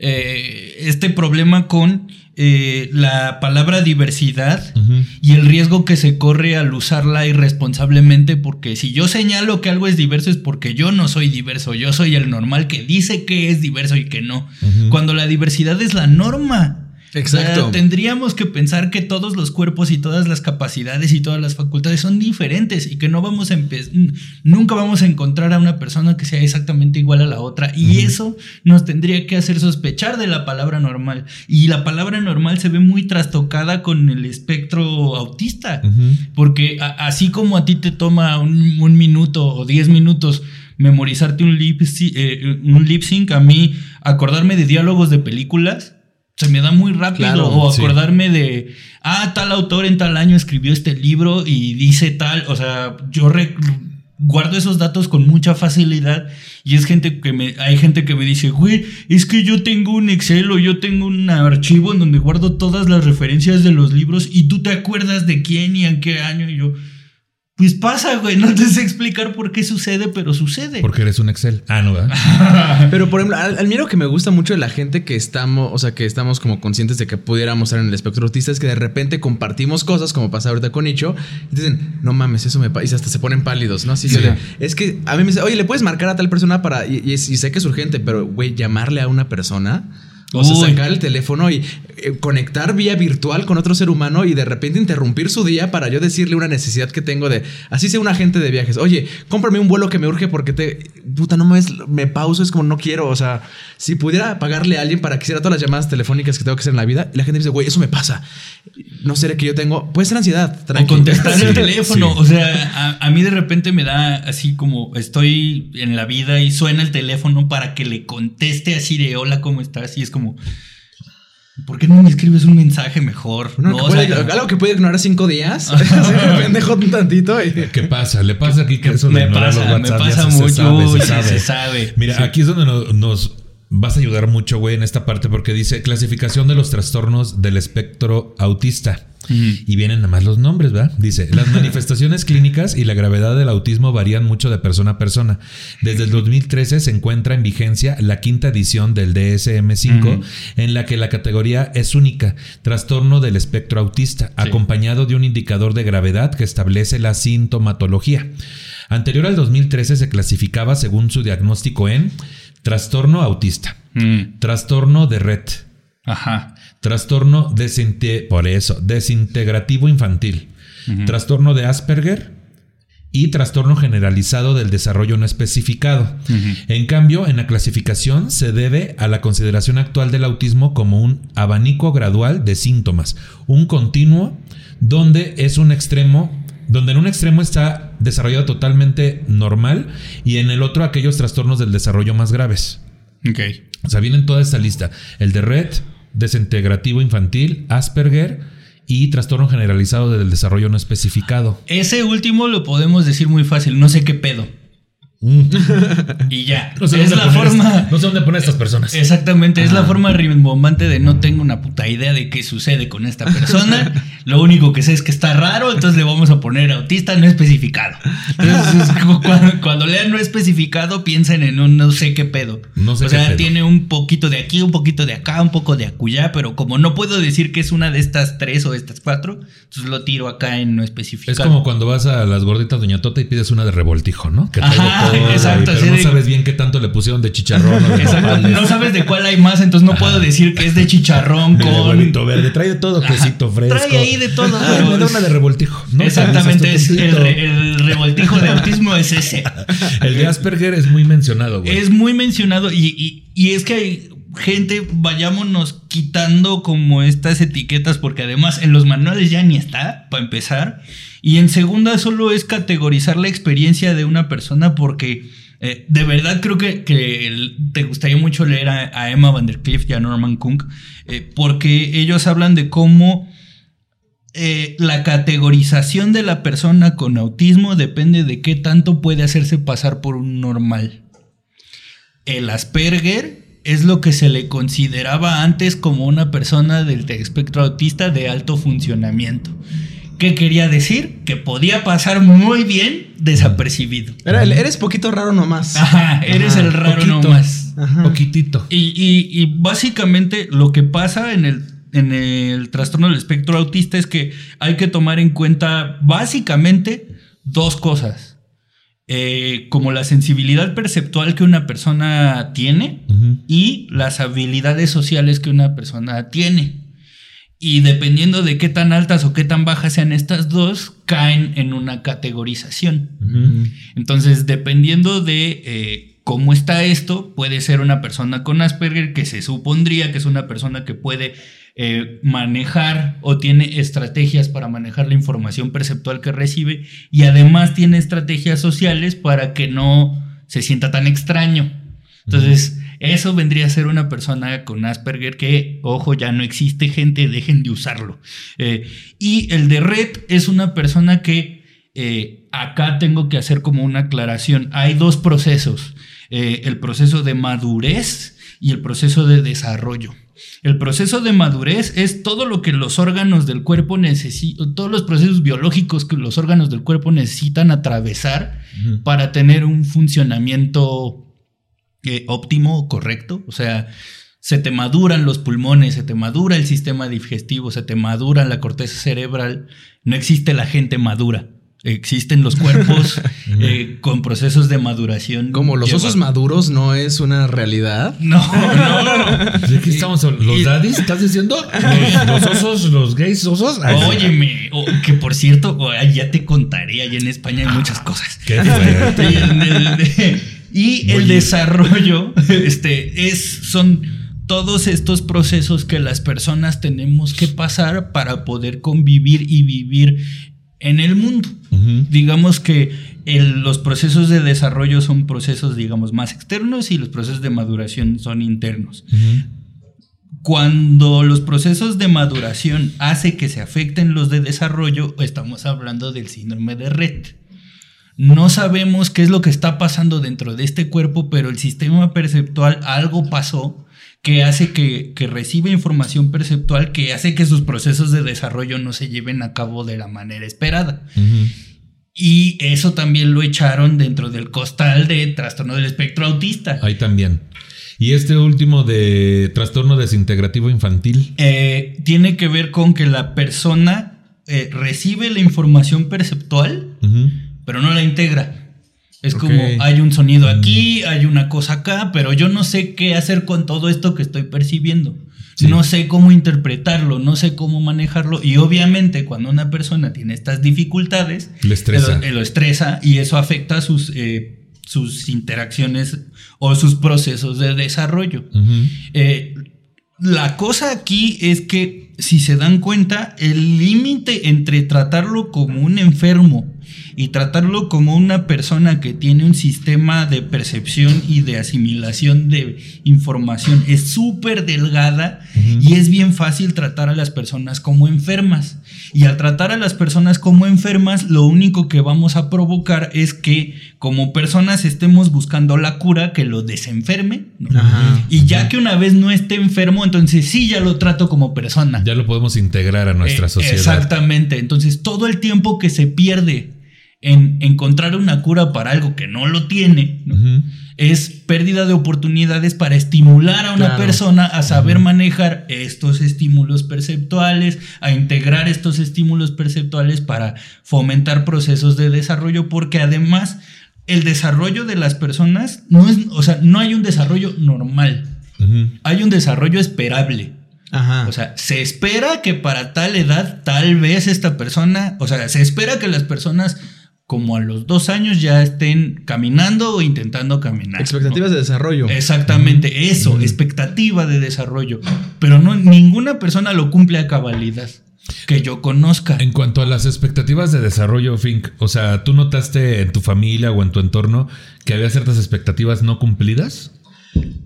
eh, este problema con eh, la palabra diversidad uh-huh. y el riesgo que se corre al usarla irresponsablemente, porque si yo señalo que algo es diverso es porque yo no soy diverso, yo soy el normal que dice que es diverso y que no, uh-huh. cuando la diversidad es la norma. Exacto. O sea, tendríamos que pensar que todos los cuerpos y todas las capacidades y todas las facultades son diferentes y que no vamos a empe- nunca vamos a encontrar a una persona que sea exactamente igual a la otra, y uh-huh. eso nos tendría que hacer sospechar de la palabra normal, y la palabra normal se ve muy trastocada con el espectro autista, uh-huh. porque a- así como a ti te toma un, un minuto o diez minutos memorizarte un lip sync, eh, a mí acordarme de diálogos de películas se me da muy rápido, claro, o acordarme sí. de, ah, tal autor en tal año escribió este libro y dice tal, o sea, yo re- guardo esos datos con mucha facilidad, y es gente que me, hay gente que me dice, güey, es que yo tengo un Excel o yo tengo un archivo en donde guardo todas las referencias de los libros y tú te acuerdas de quién y en qué año, y yo... Pues pasa, güey, no te sé explicar por qué sucede, pero sucede. Porque eres un Excel. Ah, no, ¿verdad? Pero, por ejemplo, al, al miedo que me gusta mucho de la gente que estamos, o sea, que estamos como conscientes de que pudiéramos estar en el espectro autista, es que de repente compartimos cosas, como pasa ahorita con Nicho, y dicen, no mames, eso me pasa, y hasta se ponen pálidos, ¿no? Así sí. que, es que a mí me dice, oye, ¿le puedes marcar a tal persona para...? Y, y, y sé que es urgente, pero, güey, llamarle a una persona... O sea, uy. Sacar el teléfono y eh, conectar vía virtual con otro ser humano y de repente interrumpir su día para yo decirle una necesidad que tengo de... Así sea un agente de viajes. Oye, cómprame un vuelo que me urge porque te... Puta, no me ves, me pauso, es como no quiero. O sea, si pudiera pagarle a alguien para que hiciera todas las llamadas telefónicas que tengo que hacer en la vida, y la gente me dice, güey, eso me pasa. No seré que yo tengo... Puede ser ansiedad. Tranquilo. O contestar sí, el teléfono. Sí. O sea, a, a mí de repente me da así como... Estoy en la vida y suena el teléfono para que le conteste así de hola, ¿cómo estás? Y es como... Como, ¿por qué no me escribes un mensaje mejor? No, no, que o puede, sea, algo que puede ignorar cinco días. Pendejo un tantito. Y... ¿Qué pasa? Le pasa aquí que eso me pasa, me pasa mucho. Se sabe, se sabe. Se sabe. Mira, sí. Aquí es donde nos, nos vas a ayudar mucho, güey, en esta parte, porque dice clasificación de los trastornos del espectro autista. Y vienen nada más los nombres, ¿verdad? Dice, las manifestaciones clínicas y la gravedad del autismo varían mucho de persona a persona. Desde el dos mil trece se encuentra en vigencia la quinta edición del D S M cinco, uh-huh. en la que la categoría es única, trastorno del espectro autista, sí. acompañado de un indicador de gravedad que establece la sintomatología. Anterior al dos mil trece se clasificaba según su diagnóstico en trastorno autista, uh-huh. trastorno de Rett, ajá. trastorno desinte- por eso, desintegrativo infantil, uh-huh. trastorno de Asperger y trastorno generalizado del desarrollo no especificado. Uh-huh. En cambio, en la clasificación se debe a la consideración actual del autismo como un abanico gradual de síntomas, un continuo donde es un extremo, donde en un extremo está desarrollado totalmente normal y en el otro aquellos trastornos del desarrollo más graves. Okay. O sea, vienen toda esta lista. El de Rett, desintegrativo infantil, Asperger y trastorno generalizado del desarrollo no especificado. Ese último lo podemos decir muy fácil, no sé qué pedo. Mm. Y ya. No sé es la forma. No sé dónde poner a estas personas. Exactamente, ah. es la forma rimbombante de no tengo una puta idea de qué sucede con esta persona. Lo único que sé es que está raro, entonces le vamos a poner autista no especificado. Entonces, cuando, cuando lean no especificado, piensen en un no sé qué pedo. No sé o qué sea, pedo. Tiene un poquito de aquí, un poquito de acá, un poco de acullá, pero como no puedo decir que es una de estas tres o de estas cuatro, entonces lo tiro acá en no especificado. Es como cuando vas a las gorditas Doña Tota y pides una de revoltijo, ¿no? Que Ajá. Exacto, ahí, pero sí, no de... sabes bien qué tanto le pusieron de chicharrón. De Exacto, no sabes de cuál hay más, entonces no Ajá. puedo decir que es de chicharrón de con revuelito verde. Trae de todo, Ajá. quesito fresco. Trae ahí de todo. Ah, pero... me da una de revoltijo. No Exactamente, es el, re, el revoltijo de autismo es ese. El de Asperger es muy mencionado, güey. Es muy mencionado y, y, y es que hay gente, vayámonos quitando como estas etiquetas, porque además en los manuales ya ni está, para empezar. Y en segunda solo es categorizar la experiencia de una persona porque eh, de verdad creo que, que te gustaría mucho leer a, a Emma Van der Klift y a Norman Kung eh, porque ellos hablan de cómo eh, la categorización de la persona con autismo depende de qué tanto puede hacerse pasar por un normal. El Asperger es lo que se le consideraba antes como una persona del espectro autista de alto funcionamiento. ¿Qué quería decir? Que podía pasar muy bien desapercibido. Era el, eres poquito raro nomás. Ajá, eres Ajá, el raro poquito. nomás. más. Ajá. Poquitito. Y, y, y básicamente lo que pasa en el, en el trastorno del espectro autista es que hay que tomar en cuenta básicamente dos cosas. Eh, como la sensibilidad perceptual que una persona tiene, uh-huh, y las habilidades sociales que una persona tiene. Y dependiendo de qué tan altas o qué tan bajas sean estas dos, caen en una categorización. Uh-huh. Entonces, dependiendo de eh, cómo está esto, puede ser una persona con Asperger, que se supondría que es una persona que puede eh, manejar o tiene estrategias para manejar la información perceptual que recibe, y además tiene estrategias sociales para que no se sienta tan extraño. Entonces... Uh-huh. Eso vendría a ser una persona con Asperger que, ojo, ya no existe, gente, dejen de usarlo. Eh, y el de Rett es una persona que, eh, acá tengo que hacer como una aclaración. Hay dos procesos, eh, el proceso de madurez y el proceso de desarrollo. El proceso de madurez es todo lo que los órganos del cuerpo necesitan, todos los procesos biológicos que los órganos del cuerpo necesitan atravesar, uh-huh, para tener un funcionamiento Eh, óptimo, correcto. O sea, se te maduran los pulmones, se te madura el sistema digestivo, se te madura la corteza cerebral. No existe la gente madura. Existen los cuerpos eh, con procesos de maduración. Como los llevados. Osos maduros no es una realidad. No, no. ¿De qué estamos hablando? ¿Los daddies? ¿Estás diciendo? ¿Los, los osos, los gays osos? Ay, óyeme, oh, que por cierto, oh, ya te contaré, allá en España hay muchas cosas. Qué fuerte. Y el desarrollo este, es, son todos estos procesos que las personas tenemos que pasar para poder convivir y vivir en el mundo. Uh-huh. Digamos que el, los procesos de desarrollo son procesos, digamos, más externos, y los procesos de maduración son internos. Uh-huh. Cuando los procesos de maduración hace que se afecten los de desarrollo, estamos hablando del síndrome de Rett. No sabemos qué es lo que está pasando dentro de este cuerpo, pero el sistema perceptual, algo pasó que hace que, que reciba información perceptual que hace que sus procesos de desarrollo no se lleven a cabo de la manera esperada. Uh-huh. Y eso también lo echaron dentro del costal de trastorno del espectro autista. Ahí también. Y este último de trastorno desintegrativo infantil. Eh, tiene que ver con que la persona eh, recibe la información perceptual, uh-huh, pero no la integra. Es okay. Como hay un sonido aquí, hay una cosa acá, pero yo no sé qué hacer con todo esto que estoy percibiendo. Sí. No sé cómo interpretarlo, no sé cómo manejarlo. Y obviamente cuando una persona tiene estas dificultades, lo estresa, lo, lo estresa y eso afecta sus, eh, sus interacciones o sus procesos de desarrollo. Uh-huh. Eh, la cosa aquí es que, si se dan cuenta, el límite entre tratarlo como un enfermo y tratarlo como una persona que tiene un sistema de percepción y de asimilación de información es súper delgada, uh-huh, y es bien fácil tratar a las personas como enfermas. Y al tratar a las personas como enfermas, lo único que vamos a provocar es que como personas estemos buscando la cura que lo desenferme, ¿no? Ajá, y ya, ajá, que una vez no esté enfermo, entonces sí ya lo trato como persona. Ya lo podemos integrar a nuestra eh, sociedad. Exactamente. Entonces todo el tiempo que se pierde en encontrar una cura para algo que no lo tiene, ¿no? Uh-huh. Es pérdida de oportunidades para estimular a una, claro, persona a saber, uh-huh, manejar estos estímulos perceptuales, a integrar estos estímulos perceptuales para fomentar procesos de desarrollo, porque además el desarrollo de las personas no es, o sea, no hay un desarrollo normal, uh-huh, hay un desarrollo esperable. Ajá. O sea, se espera que para tal edad, tal vez esta persona, o sea, se espera que las personas como a los dos años ya estén caminando o intentando caminar. Expectativas, ¿no?, de desarrollo. Exactamente, eso, mm. expectativa de desarrollo. Pero no, ninguna persona lo cumple a cabalidad que yo conozca. En cuanto a las expectativas de desarrollo, Fink, o sea, ¿tú notaste en tu familia o en tu entorno que había ciertas expectativas no cumplidas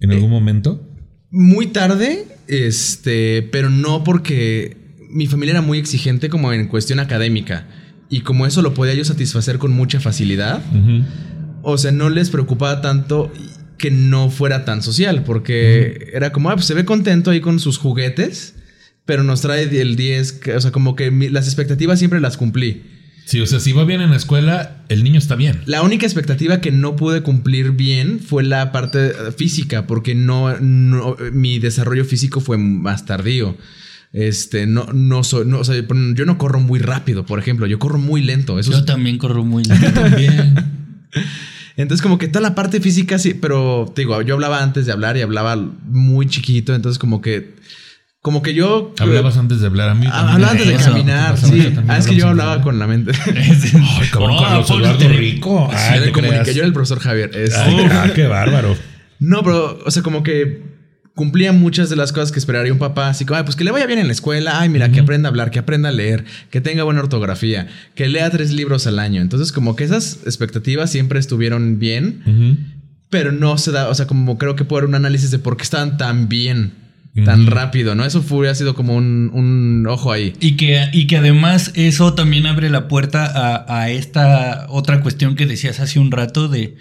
en eh, algún momento? Muy tarde, este, pero no, porque mi familia era muy exigente como en cuestión académica. Y como eso lo podía yo satisfacer con mucha facilidad, uh-huh, o sea, no les preocupaba tanto que no fuera tan social, porque, uh-huh, era como, ah, pues se ve contento ahí con sus juguetes, pero nos trae el diez, o sea, como que mi, las expectativas siempre las cumplí. Sí, o sea, si va bien en la escuela, el niño está bien. La única expectativa que no pude cumplir bien fue la parte física, porque no, no mi desarrollo físico fue más tardío. Este, no, no soy, no, o sea, yo no corro muy rápido, por ejemplo, yo corro muy lento. Eso yo es... también corro muy lento. También. Entonces, como que toda la parte física, sí, pero te digo, yo hablaba antes de hablar y hablaba muy chiquito, entonces como que... Como que yo... Hablabas eh, antes de hablar a mí. Hablaba antes de caminar, eso, sí. Ah, es que yo hablaba con la mente. Ay, cabrón, Carlos Eduardo Rico. Ay, sí, comuniqué, yo era el profesor Javier. Es... Ay, ah, qué bárbaro. No, pero, o sea, como que cumplía muchas de las cosas que esperaría un papá. Así que, ay, pues que le vaya bien en la escuela. Ay, mira, uh-huh. que aprenda a hablar, que aprenda a leer, que tenga buena ortografía, que lea tres libros al año. Entonces, como que esas expectativas siempre estuvieron bien. Uh-huh. Pero no se da... O sea, como creo que puedo haber un análisis de por qué estaban tan bien... Tan rápido, ¿no? Eso fue, ha sido como un, un ojo ahí. Y que, y que además eso también abre la puerta a, a esta otra cuestión que decías hace un rato de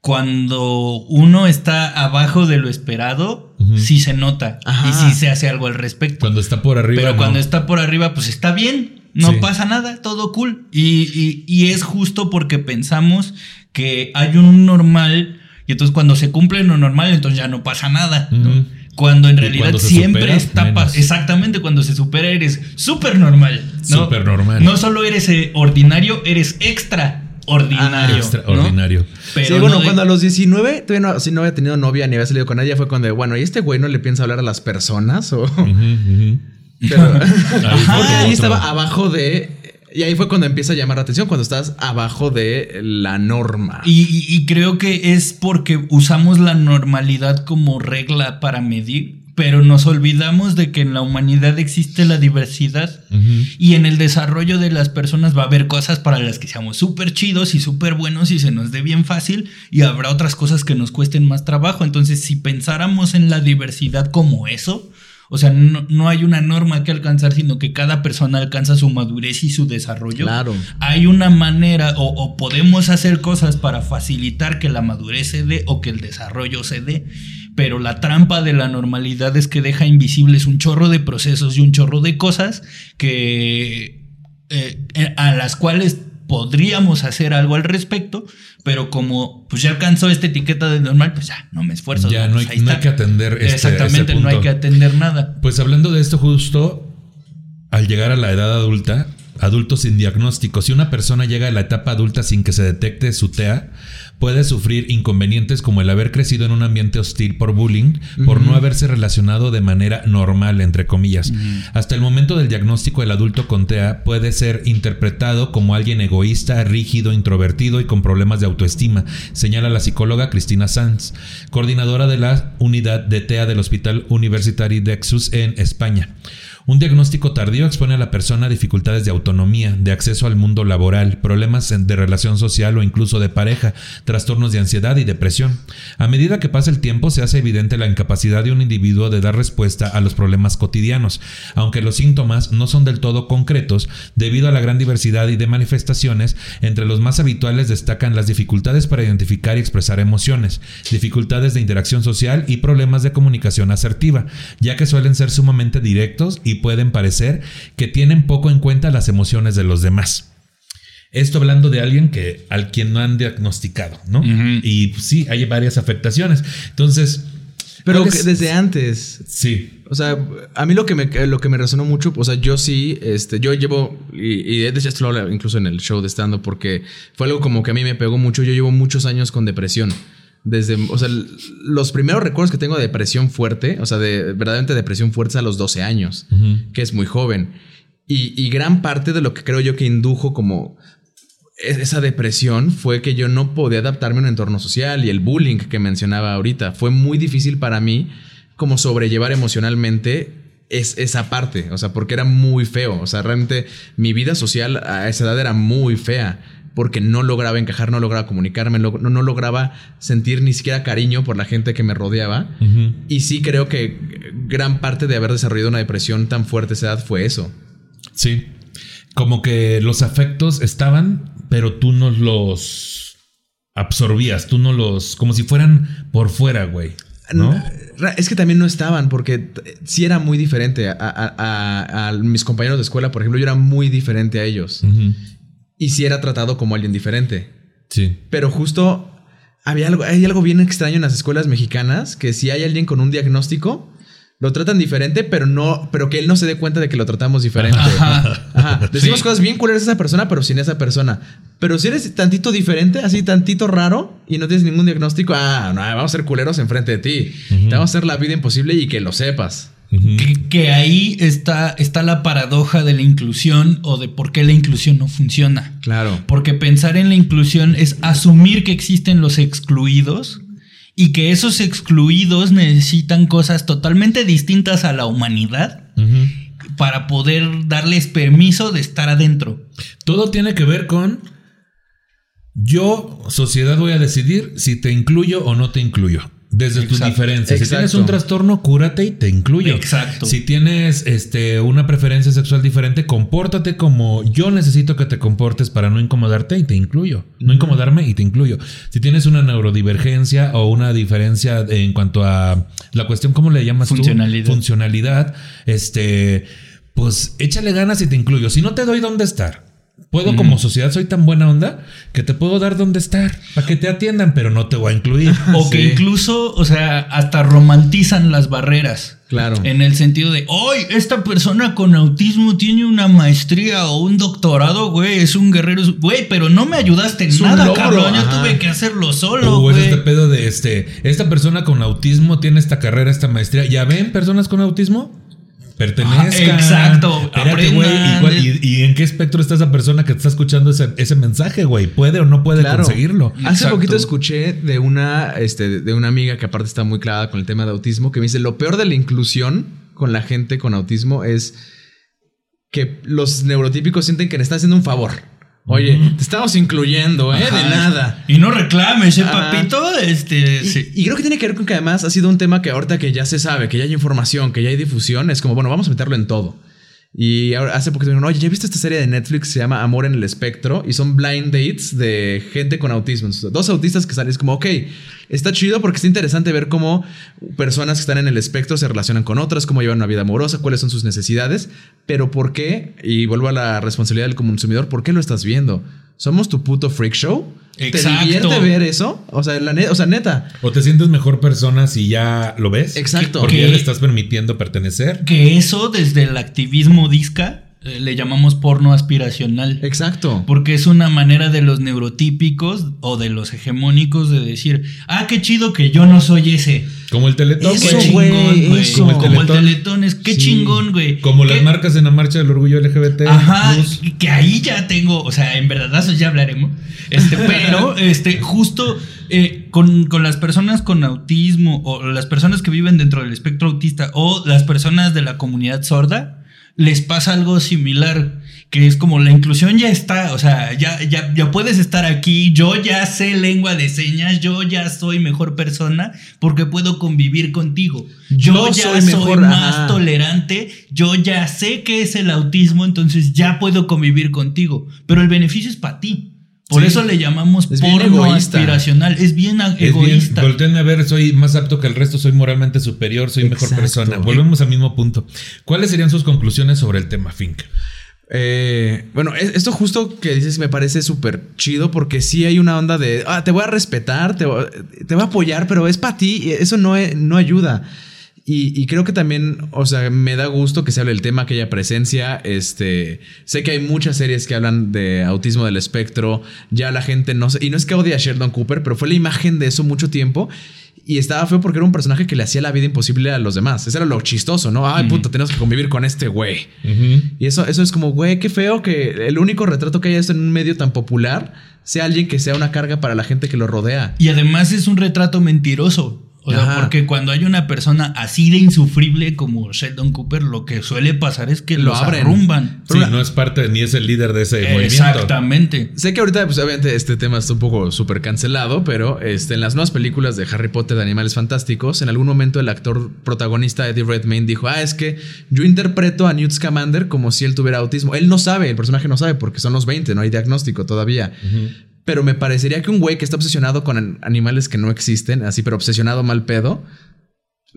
cuando uno está abajo de lo esperado, uh-huh. sí se nota. Ajá. Y sí se hace algo al respecto. Cuando está por arriba. Pero no. Cuando está por arriba, pues está bien. No sí. pasa nada, todo cool. Y, y, y es justo porque pensamos que hay un normal y entonces cuando se cumple lo normal, entonces ya no pasa nada, uh-huh. ¿no? Cuando en realidad cuando siempre supera, está... Pa- exactamente, cuando se supera eres súper normal, ¿no? Súper normal. No solo eres eh, ordinario, eres extraordinario. Ah, extraordinario. ¿No? Pero sí, bueno, no de- cuando a los diecinueve todavía no, si no había tenido novia ni había salido con ella, fue cuando, bueno, ¿y este güey no le piensa hablar a las personas? O... Uh-huh, uh-huh. Pero... Ajá, ahí estaba abajo de... Y ahí fue cuando empieza a llamar la atención, cuando estás abajo de la norma. Y, y, y creo que es porque usamos la normalidad como regla para medir, pero nos olvidamos de que en la humanidad existe la diversidad uh-huh. y en el desarrollo de las personas va a haber cosas para las que seamos súper chidos y súper buenos y se nos dé bien fácil y habrá otras cosas que nos cuesten más trabajo. Entonces, si pensáramos en la diversidad como eso... O sea, no, no hay una norma que alcanzar, sino que cada persona alcanza su madurez y su desarrollo. Claro. Hay una manera, o, o podemos hacer cosas para facilitar que la madurez se dé o que el desarrollo se dé, pero la trampa de la normalidad es que deja invisibles un chorro de procesos y un chorro de cosas que eh, a las cuales podríamos hacer algo al respecto, pero como pues ya alcanzó esta etiqueta de normal, pues ya no me esfuerzo. Ya no, pues hay, no hay que atender este, exactamente, ese punto. No hay que atender nada. Pues hablando de esto justo, al llegar a la edad adulta, adultos sin diagnóstico, si una persona llega a la etapa adulta sin que se detecte su T E A, puede sufrir inconvenientes como el haber crecido en un ambiente hostil por bullying, uh-huh. por no haberse relacionado de manera normal, entre comillas. Uh-huh. Hasta el momento del diagnóstico, el adulto con T E A puede ser interpretado como alguien egoísta, rígido, introvertido y con problemas de autoestima, señala la psicóloga Cristina Sanz, coordinadora de la unidad de T E A del Hospital Universitario Dexus en España. Un diagnóstico tardío expone a la persona a dificultades de autonomía, de acceso al mundo laboral, problemas de relación social o incluso de pareja, trastornos de ansiedad y depresión. A medida que pasa el tiempo, se hace evidente la incapacidad de un individuo de dar respuesta a los problemas cotidianos, aunque los síntomas no son del todo concretos, debido a la gran diversidad y de manifestaciones. Entre los más habituales destacan las dificultades para identificar y expresar emociones, dificultades de interacción social y problemas de comunicación asertiva, ya que suelen ser sumamente directos y Y pueden parecer que tienen poco en cuenta las emociones de los demás. Esto hablando de alguien que, al quien no han diagnosticado, ¿no? Uh-huh. Y pues, sí, hay varias afectaciones. Entonces... Pero que desde antes. Sí. O sea, a mí lo que me, lo que me resonó mucho, o sea, yo sí, este, yo llevo, y, y esto lo hablo incluso en el show de stand-up, porque fue algo como que a mí me pegó mucho. Yo llevo muchos años con depresión. Desde, o sea, los primeros recuerdos que tengo de depresión fuerte, o sea, de verdaderamente depresión fuerte es a los doce años, uh-huh. que es muy joven. Y, y gran parte de lo que creo yo que indujo como esa depresión fue que yo no podía adaptarme a un entorno social y el bullying que mencionaba ahorita. Fue muy difícil para mí como sobrellevar emocionalmente es esa parte, o sea, porque era muy feo. O sea, realmente mi vida social a esa edad era muy fea. Porque no lograba encajar, no lograba comunicarme, no, no lograba sentir ni siquiera cariño por la gente que me rodeaba. Uh-huh. Y sí creo que gran parte de haber desarrollado una depresión tan fuerte a esa edad fue eso. Sí, como que los afectos estaban, pero tú no los absorbías, tú no los... Como si fueran por fuera, güey, ¿no? Es que también no estaban, porque sí era muy diferente a, a, a, a mis compañeros de escuela, por ejemplo. Yo era muy diferente a ellos. Uh-huh. y sí era tratado como alguien diferente. Sí. Pero justo había algo, hay algo bien extraño en las escuelas mexicanas, que si hay alguien con un diagnóstico, lo tratan diferente, pero no, pero que él no se dé cuenta de que lo tratamos diferente. Ajá. Ajá. Decimos sí. cosas bien culeras a esa persona, pero sin esa persona. Pero si eres tantito diferente, así tantito raro, y no tienes ningún diagnóstico, ah, no, vamos a ser culeros enfrente de ti. Uh-huh. Te vamos a hacer la vida imposible y que lo sepas. Uh-huh. Que, que ahí está, está la paradoja de la inclusión o de por qué la inclusión no funciona. Claro. Porque pensar en la inclusión es asumir que existen los excluidos y que esos excluidos necesitan cosas totalmente distintas a la humanidad. Uh-huh. Para poder darles permiso de estar adentro. Todo tiene que ver con yo, sociedad, voy a decidir si te incluyo o no te incluyo. Desde exacto, tus diferencias. Exacto. Si tienes un trastorno, cúrate y te incluyo. Exacto. Si tienes este, una preferencia sexual diferente, compórtate como yo necesito que te comportes para no incomodarte y te incluyo. No incomodarme y te incluyo. Si tienes una neurodivergencia o una diferencia en cuanto a la cuestión, ¿cómo le llamas funcionalidad. tú? Funcionalidad. Este, pues échale ganas y te incluyo. Si no te doy dónde estar. Puedo, mm. como sociedad, soy tan buena onda que te puedo dar dónde estar para que te atiendan, pero no te voy a incluir. O sí. que incluso, o sea, hasta romantizan las barreras. Claro. En el sentido de, hoy esta persona con autismo tiene una maestría o un doctorado, güey, es un guerrero, güey, pero no me ayudaste en nada, logro, cabrón, ajá. yo tuve que hacerlo solo, güey. O es este pedo de este, esta persona con autismo tiene esta carrera, esta maestría. ¿Ya ven personas con autismo? Pertenezcan. Ah, exacto. Espérate, güey. ¿Y, cuál, y, ¿Y en qué espectro está esa persona que te está escuchando ese, ese mensaje, güey? ¿Puede o no puede claro. conseguirlo? Exacto. Hace poquito escuché de una, este, de una amiga que aparte está muy clavada con el tema de autismo, que me dice, lo peor de la inclusión con la gente con autismo es que los neurotípicos sienten que le están haciendo un favor. Oye, mm. te estamos incluyendo, ¿eh? Ajá. De nada. Y no reclames, ¿eh, papito? Ah. Este, y, sí. y creo que tiene que ver con que además ha sido un tema que ahorita que ya se sabe, que ya hay información, que ya hay difusión, es como, bueno, vamos a meterlo en todo. Y ahora, hace poco dijeron, oye, ¿ya viste esta serie de Netflix que se llama Amor en el Espectro? Y son blind dates de gente con autismo. Entonces, dos autistas que salen, es como, ok, está chido porque está interesante ver cómo personas que están en el espectro se relacionan con otras, cómo llevan una vida amorosa, cuáles son sus necesidades. Pero ¿por qué? Y vuelvo a la responsabilidad del consumidor, ¿por qué lo estás viendo? ¿Somos tu puto freak show? Exacto. ¿Te divierte ver eso? O sea, la ne- o sea, neta. ¿O te sientes mejor persona si ya lo ves? Exacto. Porque que, ya le estás permitiendo pertenecer. Que eso desde el activismo disca eh, le llamamos porno aspiracional. Exacto. Porque es una manera de los neurotípicos o de los hegemónicos de decir, ah, qué chido que yo no soy ese. Como el Teletón. Eso, güey. Como el Teletón. Teletón es, qué sí. chingón, güey. Como ¿Qué? Las marcas en la marcha del orgullo L G B T. Ajá, plus. Que ahí ya tengo, o sea, en verdadazos ya hablaremos. Este, pero, este, justo eh, con, con las personas con autismo o las personas que viven dentro del espectro autista o las personas de la comunidad sorda, les pasa algo similar, que es como la inclusión ya está, o sea, ya, ya, ya puedes estar aquí, yo ya sé lengua de señas, yo ya soy mejor persona porque puedo convivir contigo. Yo, yo ya soy, mejor, soy más ah. tolerante, yo ya sé qué es el autismo, entonces ya puedo convivir contigo, pero el beneficio es para ti. Por sí. eso le llamamos es porno aspiracional. Es bien egoísta. Volteen a ver, soy más apto que el resto, soy moralmente superior, soy Exacto. mejor persona. Volvemos al mismo punto. ¿Cuáles serían sus conclusiones sobre el tema, Fink? Eh, bueno, esto justo que dices me parece súper chido porque sí hay una onda de, ah, te voy a respetar, te voy, te voy a apoyar, pero es para ti. Eso no, no ayuda. Y, y creo que también, o sea, me da gusto que se hable el tema, que haya presencia. Este, sé que hay muchas series que hablan de autismo del espectro. Ya la gente no sé, y no es que odie a Sheldon Cooper, pero fue la imagen de eso mucho tiempo. Y estaba feo porque era un personaje que le hacía la vida imposible a los demás. Eso era lo chistoso, ¿no? Ay, uh-huh. puta, tenemos que convivir con este güey. Uh-huh. Y eso, eso es como, güey, qué feo que el único retrato que haya esto en un medio tan popular sea alguien que sea una carga para la gente que lo rodea. Y además es un retrato mentiroso. O sea, Ajá. porque cuando hay una persona así de insufrible como Sheldon Cooper, lo que suele pasar es que lo abren. Arrumban. Sí, no es parte ni es el líder de ese Exactamente. movimiento. Exactamente. Sé que ahorita, pues obviamente este tema está un poco súper cancelado, pero este, en las nuevas películas de Harry Potter, de Animales Fantásticos, en algún momento el actor protagonista Eddie Redmayne dijo, ah, es que yo interpreto a Newt Scamander como si él tuviera autismo. Él no sabe, el personaje no sabe porque son los veinte, no hay diagnóstico todavía. Uh-huh. Pero me parecería que un güey que está obsesionado con animales que no existen, así, pero obsesionado mal pedo,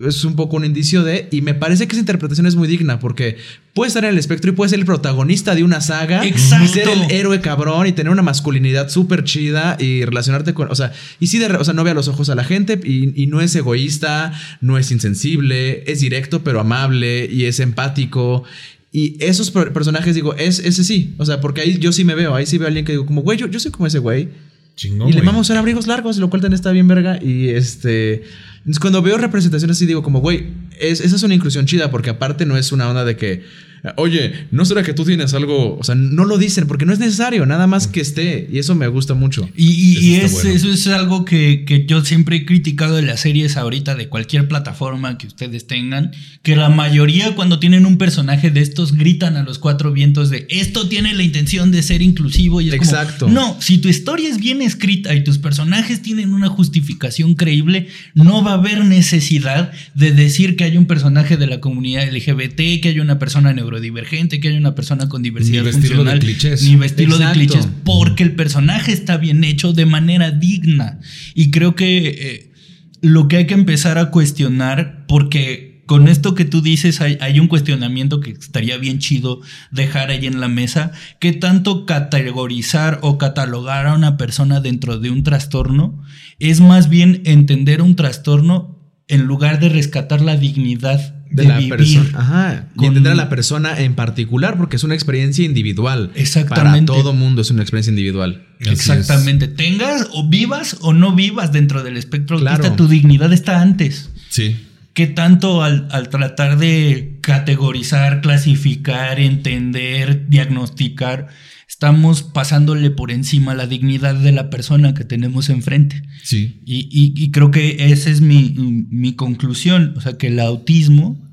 es un poco un indicio de... Y me parece que esa interpretación es muy digna porque puede estar en el espectro y puede ser el protagonista de una saga. Exacto. Y ser el héroe cabrón y tener una masculinidad súper chida y relacionarte con... O sea, y sí, de, o sea, no ve a los ojos a la gente y, y no es egoísta, no es insensible, es directo pero amable y es empático. Y esos personajes, digo, es, ese sí. O sea, porque ahí yo sí me veo. Ahí sí veo a alguien que digo como, güey, yo, yo soy como ese güey. Chingón, y le vamos a usar abrigos largos, lo cual también está bien verga. Y este... Cuando veo representaciones así digo como, güey, es, esa es una inclusión chida. Porque aparte no es una onda de que... Oye, ¿no será que tú tienes algo...? O sea, no lo dicen porque no es necesario. Nada más que esté. Y eso me gusta mucho. Y, y, eso, y es, bueno. eso es algo que, que yo siempre he criticado de las series ahorita. De cualquier plataforma que ustedes tengan. Que la mayoría cuando tienen un personaje de estos gritan a los cuatro vientos de... Esto tiene la intención de ser inclusivo. Y es Exacto. como, no, si tu historia es bien escrita y tus personajes tienen una justificación creíble, no va a haber necesidad de decir que hay un personaje de la comunidad L G B T, que hay una persona neurodivergente, que hay una persona con diversidad ni vestirlo funcional, de clichés. Ni vestirlo Exacto. de clichés, porque el personaje está bien hecho de manera digna. Y creo que eh, lo que hay que empezar a cuestionar, porque con esto que tú dices hay, hay un cuestionamiento que estaría bien chido dejar ahí en la mesa. ¿Qué tanto categorizar o catalogar a una persona dentro de un trastorno? Es más bien entender un trastorno en lugar de rescatar la dignidad de, de la persona. Ajá. Con... Y entender a la persona en particular, porque es una experiencia individual. Exactamente. Para todo mundo es una experiencia individual. Así Exactamente. Es. Tengas o vivas o no vivas dentro del espectro autista, claro. tu dignidad está antes. Sí. ¿Qué tanto al, al tratar de categorizar, clasificar, entender, diagnosticar, estamos pasándole por encima la dignidad de la persona que tenemos enfrente? Sí. Y, y, y creo que esa es mi, mi conclusión. O sea, que el autismo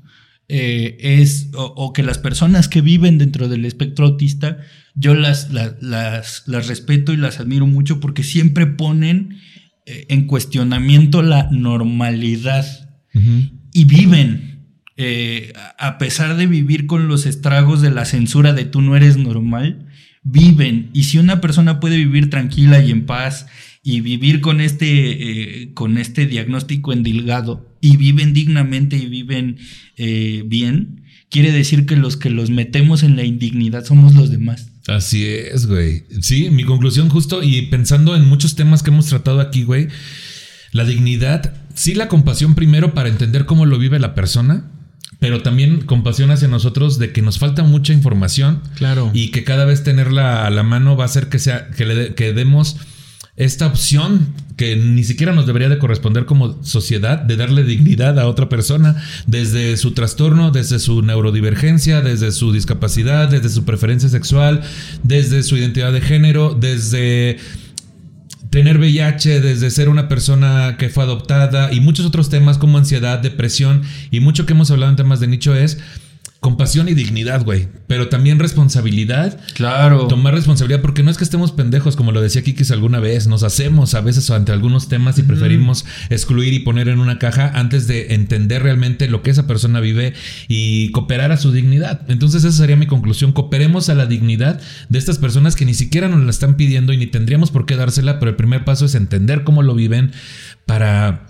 eh, es... O, o que las personas que viven dentro del espectro autista, yo las, las, las, las respeto y las admiro mucho porque siempre ponen eh, en cuestionamiento la normalidad. Uh-huh. Y viven, eh, a pesar de vivir con los estragos de la censura de tú no eres normal, viven. Y si una persona puede vivir tranquila y en paz y vivir con este, eh, con este diagnóstico endilgado y viven dignamente y viven eh, bien, quiere decir que los que los metemos en la indignidad somos los demás. Así es, güey. Sí, mi conclusión justo, y pensando en muchos temas que hemos tratado aquí, güey, la dignidad... Sí, la compasión primero para entender cómo lo vive la persona, pero también compasión hacia nosotros de que nos falta mucha información. Claro. Y que cada vez tenerla a la mano va a hacer que sea que, le, que demos esta opción que ni siquiera nos debería de corresponder como sociedad, de darle dignidad a otra persona desde su trastorno, desde su neurodivergencia, desde su discapacidad, desde su preferencia sexual, desde su identidad de género, desde... tener V I H, desde ser una persona que fue adoptada y muchos otros temas como ansiedad, depresión y mucho que hemos hablado en temas de nicho es compasión y dignidad, güey. Pero también responsabilidad. Claro. Tomar responsabilidad porque no es que estemos pendejos, como lo decía Kikis alguna vez. Nos hacemos a veces ante algunos temas y uh-huh. preferimos excluir y poner en una caja antes de entender realmente lo que esa persona vive y cooperar a su dignidad. Entonces esa sería mi conclusión. Cooperemos a la dignidad de estas personas que ni siquiera nos la están pidiendo y ni tendríamos por qué dársela. Pero el primer paso es entender cómo lo viven para...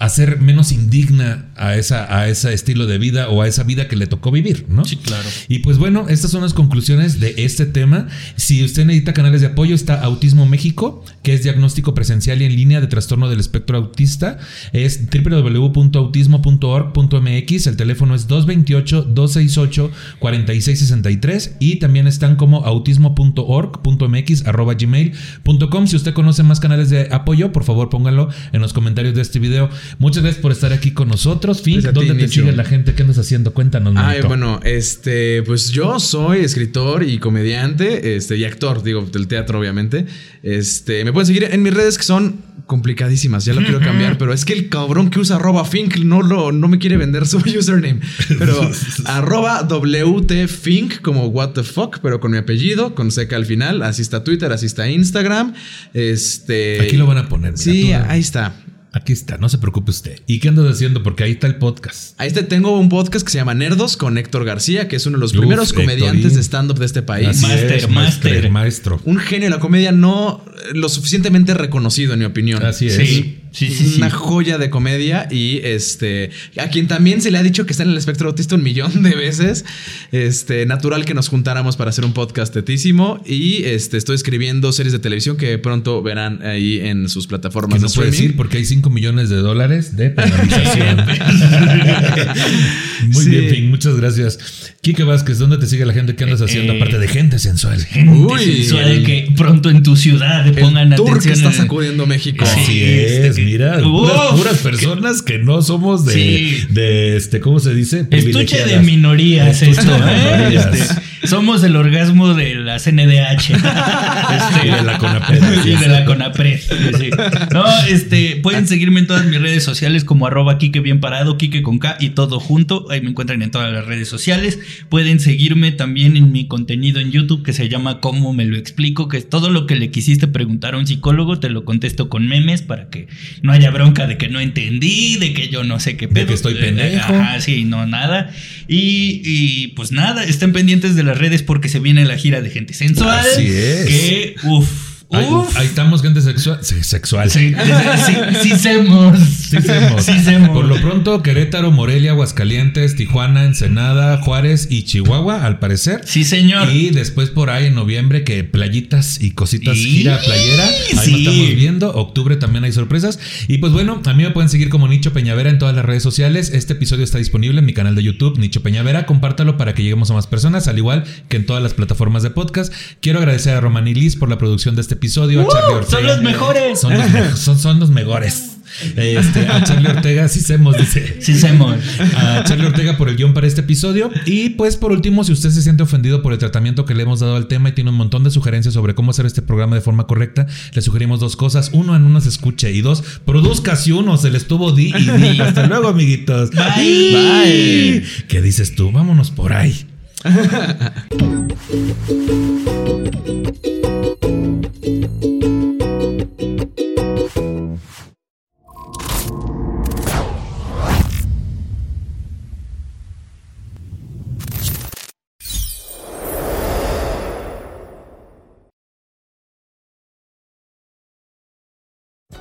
hacer menos indigna a esa a ese estilo de vida o a esa vida que le tocó vivir, ¿no? Sí, claro. Y pues bueno, estas son las conclusiones de este tema. Si usted necesita canales de apoyo, está Autismo México, que es diagnóstico presencial y en línea de trastorno del espectro autista. Es doble u doble u doble u punto autismo punto org punto m x. El teléfono es dos dos ocho, dos seis ocho, cuatro seis seis tres. Y también están como autismo punto org punto m x arroba gmail punto com. Si usted conoce más canales de apoyo, por favor pónganlo en los comentarios de este video. Muchas gracias por estar aquí con nosotros. Fink, pues ¿dónde te sigue la gente? ¿Qué andas haciendo? Cuéntanos, Ay, manito. bueno, este, pues yo soy escritor y comediante, este, y actor, digo, del teatro, obviamente. Este, me pueden seguir en mis redes que son complicadísimas, ya lo quiero cambiar, pero es que el cabrón que usa arroba Fink no, lo, no me quiere vender su username. Pero arroba wtfink, como what the fuck, pero con mi apellido, con seca al final. Así está Twitter, así está Instagram. Este. Aquí lo van a poner, mira, Sí, ahí está. Aquí está, no se preocupe usted. ¿Y qué andas haciendo? Porque ahí está el podcast. Ahí está, tengo un podcast que se llama Nerdos con Héctor García, que es uno de los Uf, primeros Héctor comediantes y... de stand-up de este país. Máster, máster. Maestro. Un genio de la comedia no lo suficientemente reconocido, en mi opinión. Así es. Sí. Sí, sí, una sí. joya de comedia. Y este, a quien también se le ha dicho que está en el espectro autista un millón de veces. Este, natural que nos juntáramos para hacer un podcast tetísimo. Y este, estoy escribiendo series de televisión que pronto verán ahí en sus plataformas. ¿Qué nos puede decir? Porque hay cinco millones de dólares de penalización. Muy sí. bien, Fink, muchas gracias. Kike Vázquez, ¿dónde te sigue la gente? ¿Qué andas eh, haciendo? Eh, Aparte de gente sensual. Gente Uy, sensual el, que pronto en tu ciudad pongan atención. El tour que está sacudiendo México. Así sí, es. Este, mira, Uf, puras, puras personas que, que no somos de, sí. de este, ¿cómo se dice? Estuche de minorías, esto, ¿eh? Este, somos el orgasmo de la C N D H. Este, y de la CONAPRED. Y de la CONAPRED. Sí. No, este, pueden seguirme en todas mis redes sociales como arroba Kike bien parado, Kike con K y todo junto. Ahí me encuentran en todas las redes sociales. Pueden seguirme también en mi contenido en YouTube que se llama ¿Cómo me lo explico? Que es todo lo que le quisiste preguntar a un psicólogo, te lo contesto con memes para que no haya bronca de que no entendí, de que yo no sé qué pedo. De que estoy pendejo. Ajá, sí, no, nada. Y, y pues nada, estén pendientes de las redes porque se viene la gira de gente sensual. Así es. Que, uff. Ahí, ahí estamos, gente sexual. Sí, sexual. Sí, sí, sí, sí, semos. sí, semos. sí semos. Por lo pronto, Querétaro, Morelia, Aguascalientes, Tijuana, Ensenada, Juárez y Chihuahua, al parecer. Sí, señor. Y después por ahí en noviembre, que playitas y cositas, sí, gira playera. Ahí sí. nos estamos viendo. Octubre también hay sorpresas. Y pues bueno, a mí me pueden seguir como Nicho Peñavera en todas las redes sociales. Este episodio está disponible en mi canal de YouTube, Nicho Peñavera. Compártalo para que lleguemos a más personas, al igual que en todas las plataformas de podcast. Quiero agradecer a Román y Liz por la producción de este episodio, uh, a Charlie Ortega. Son los mejores. Son los, me- son, son los mejores. Este, a Charlie Ortega, sí semos, dice. Sí semos. A Charlie Ortega por el guión para este episodio. Y pues por último, si usted se siente ofendido por el tratamiento que le hemos dado al tema y tiene un montón de sugerencias sobre cómo hacer este programa de forma correcta, le sugerimos dos cosas. Uno, en uno se escuche. Y dos, produzca si uno se le estuvo di y di. Hasta luego, amiguitos. Bye. Bye. ¿Qué dices tú? Vámonos por ahí.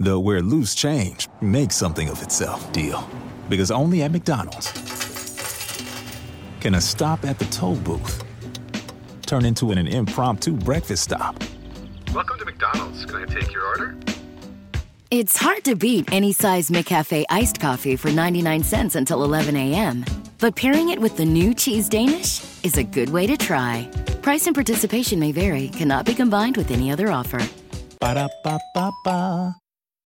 The where loose change makes something of itself deal. Because only at McDonald's can a stop at the toll booth turn into an impromptu breakfast stop. Welcome to McDonald's. Can I take your order? It's hard to beat any size McCafe iced coffee for ninety-nine cents until eleven a.m. But pairing it with the new cheese Danish is a good way to try. Price and participation may vary. Cannot be combined with any other offer. Ba-da-ba-ba-ba.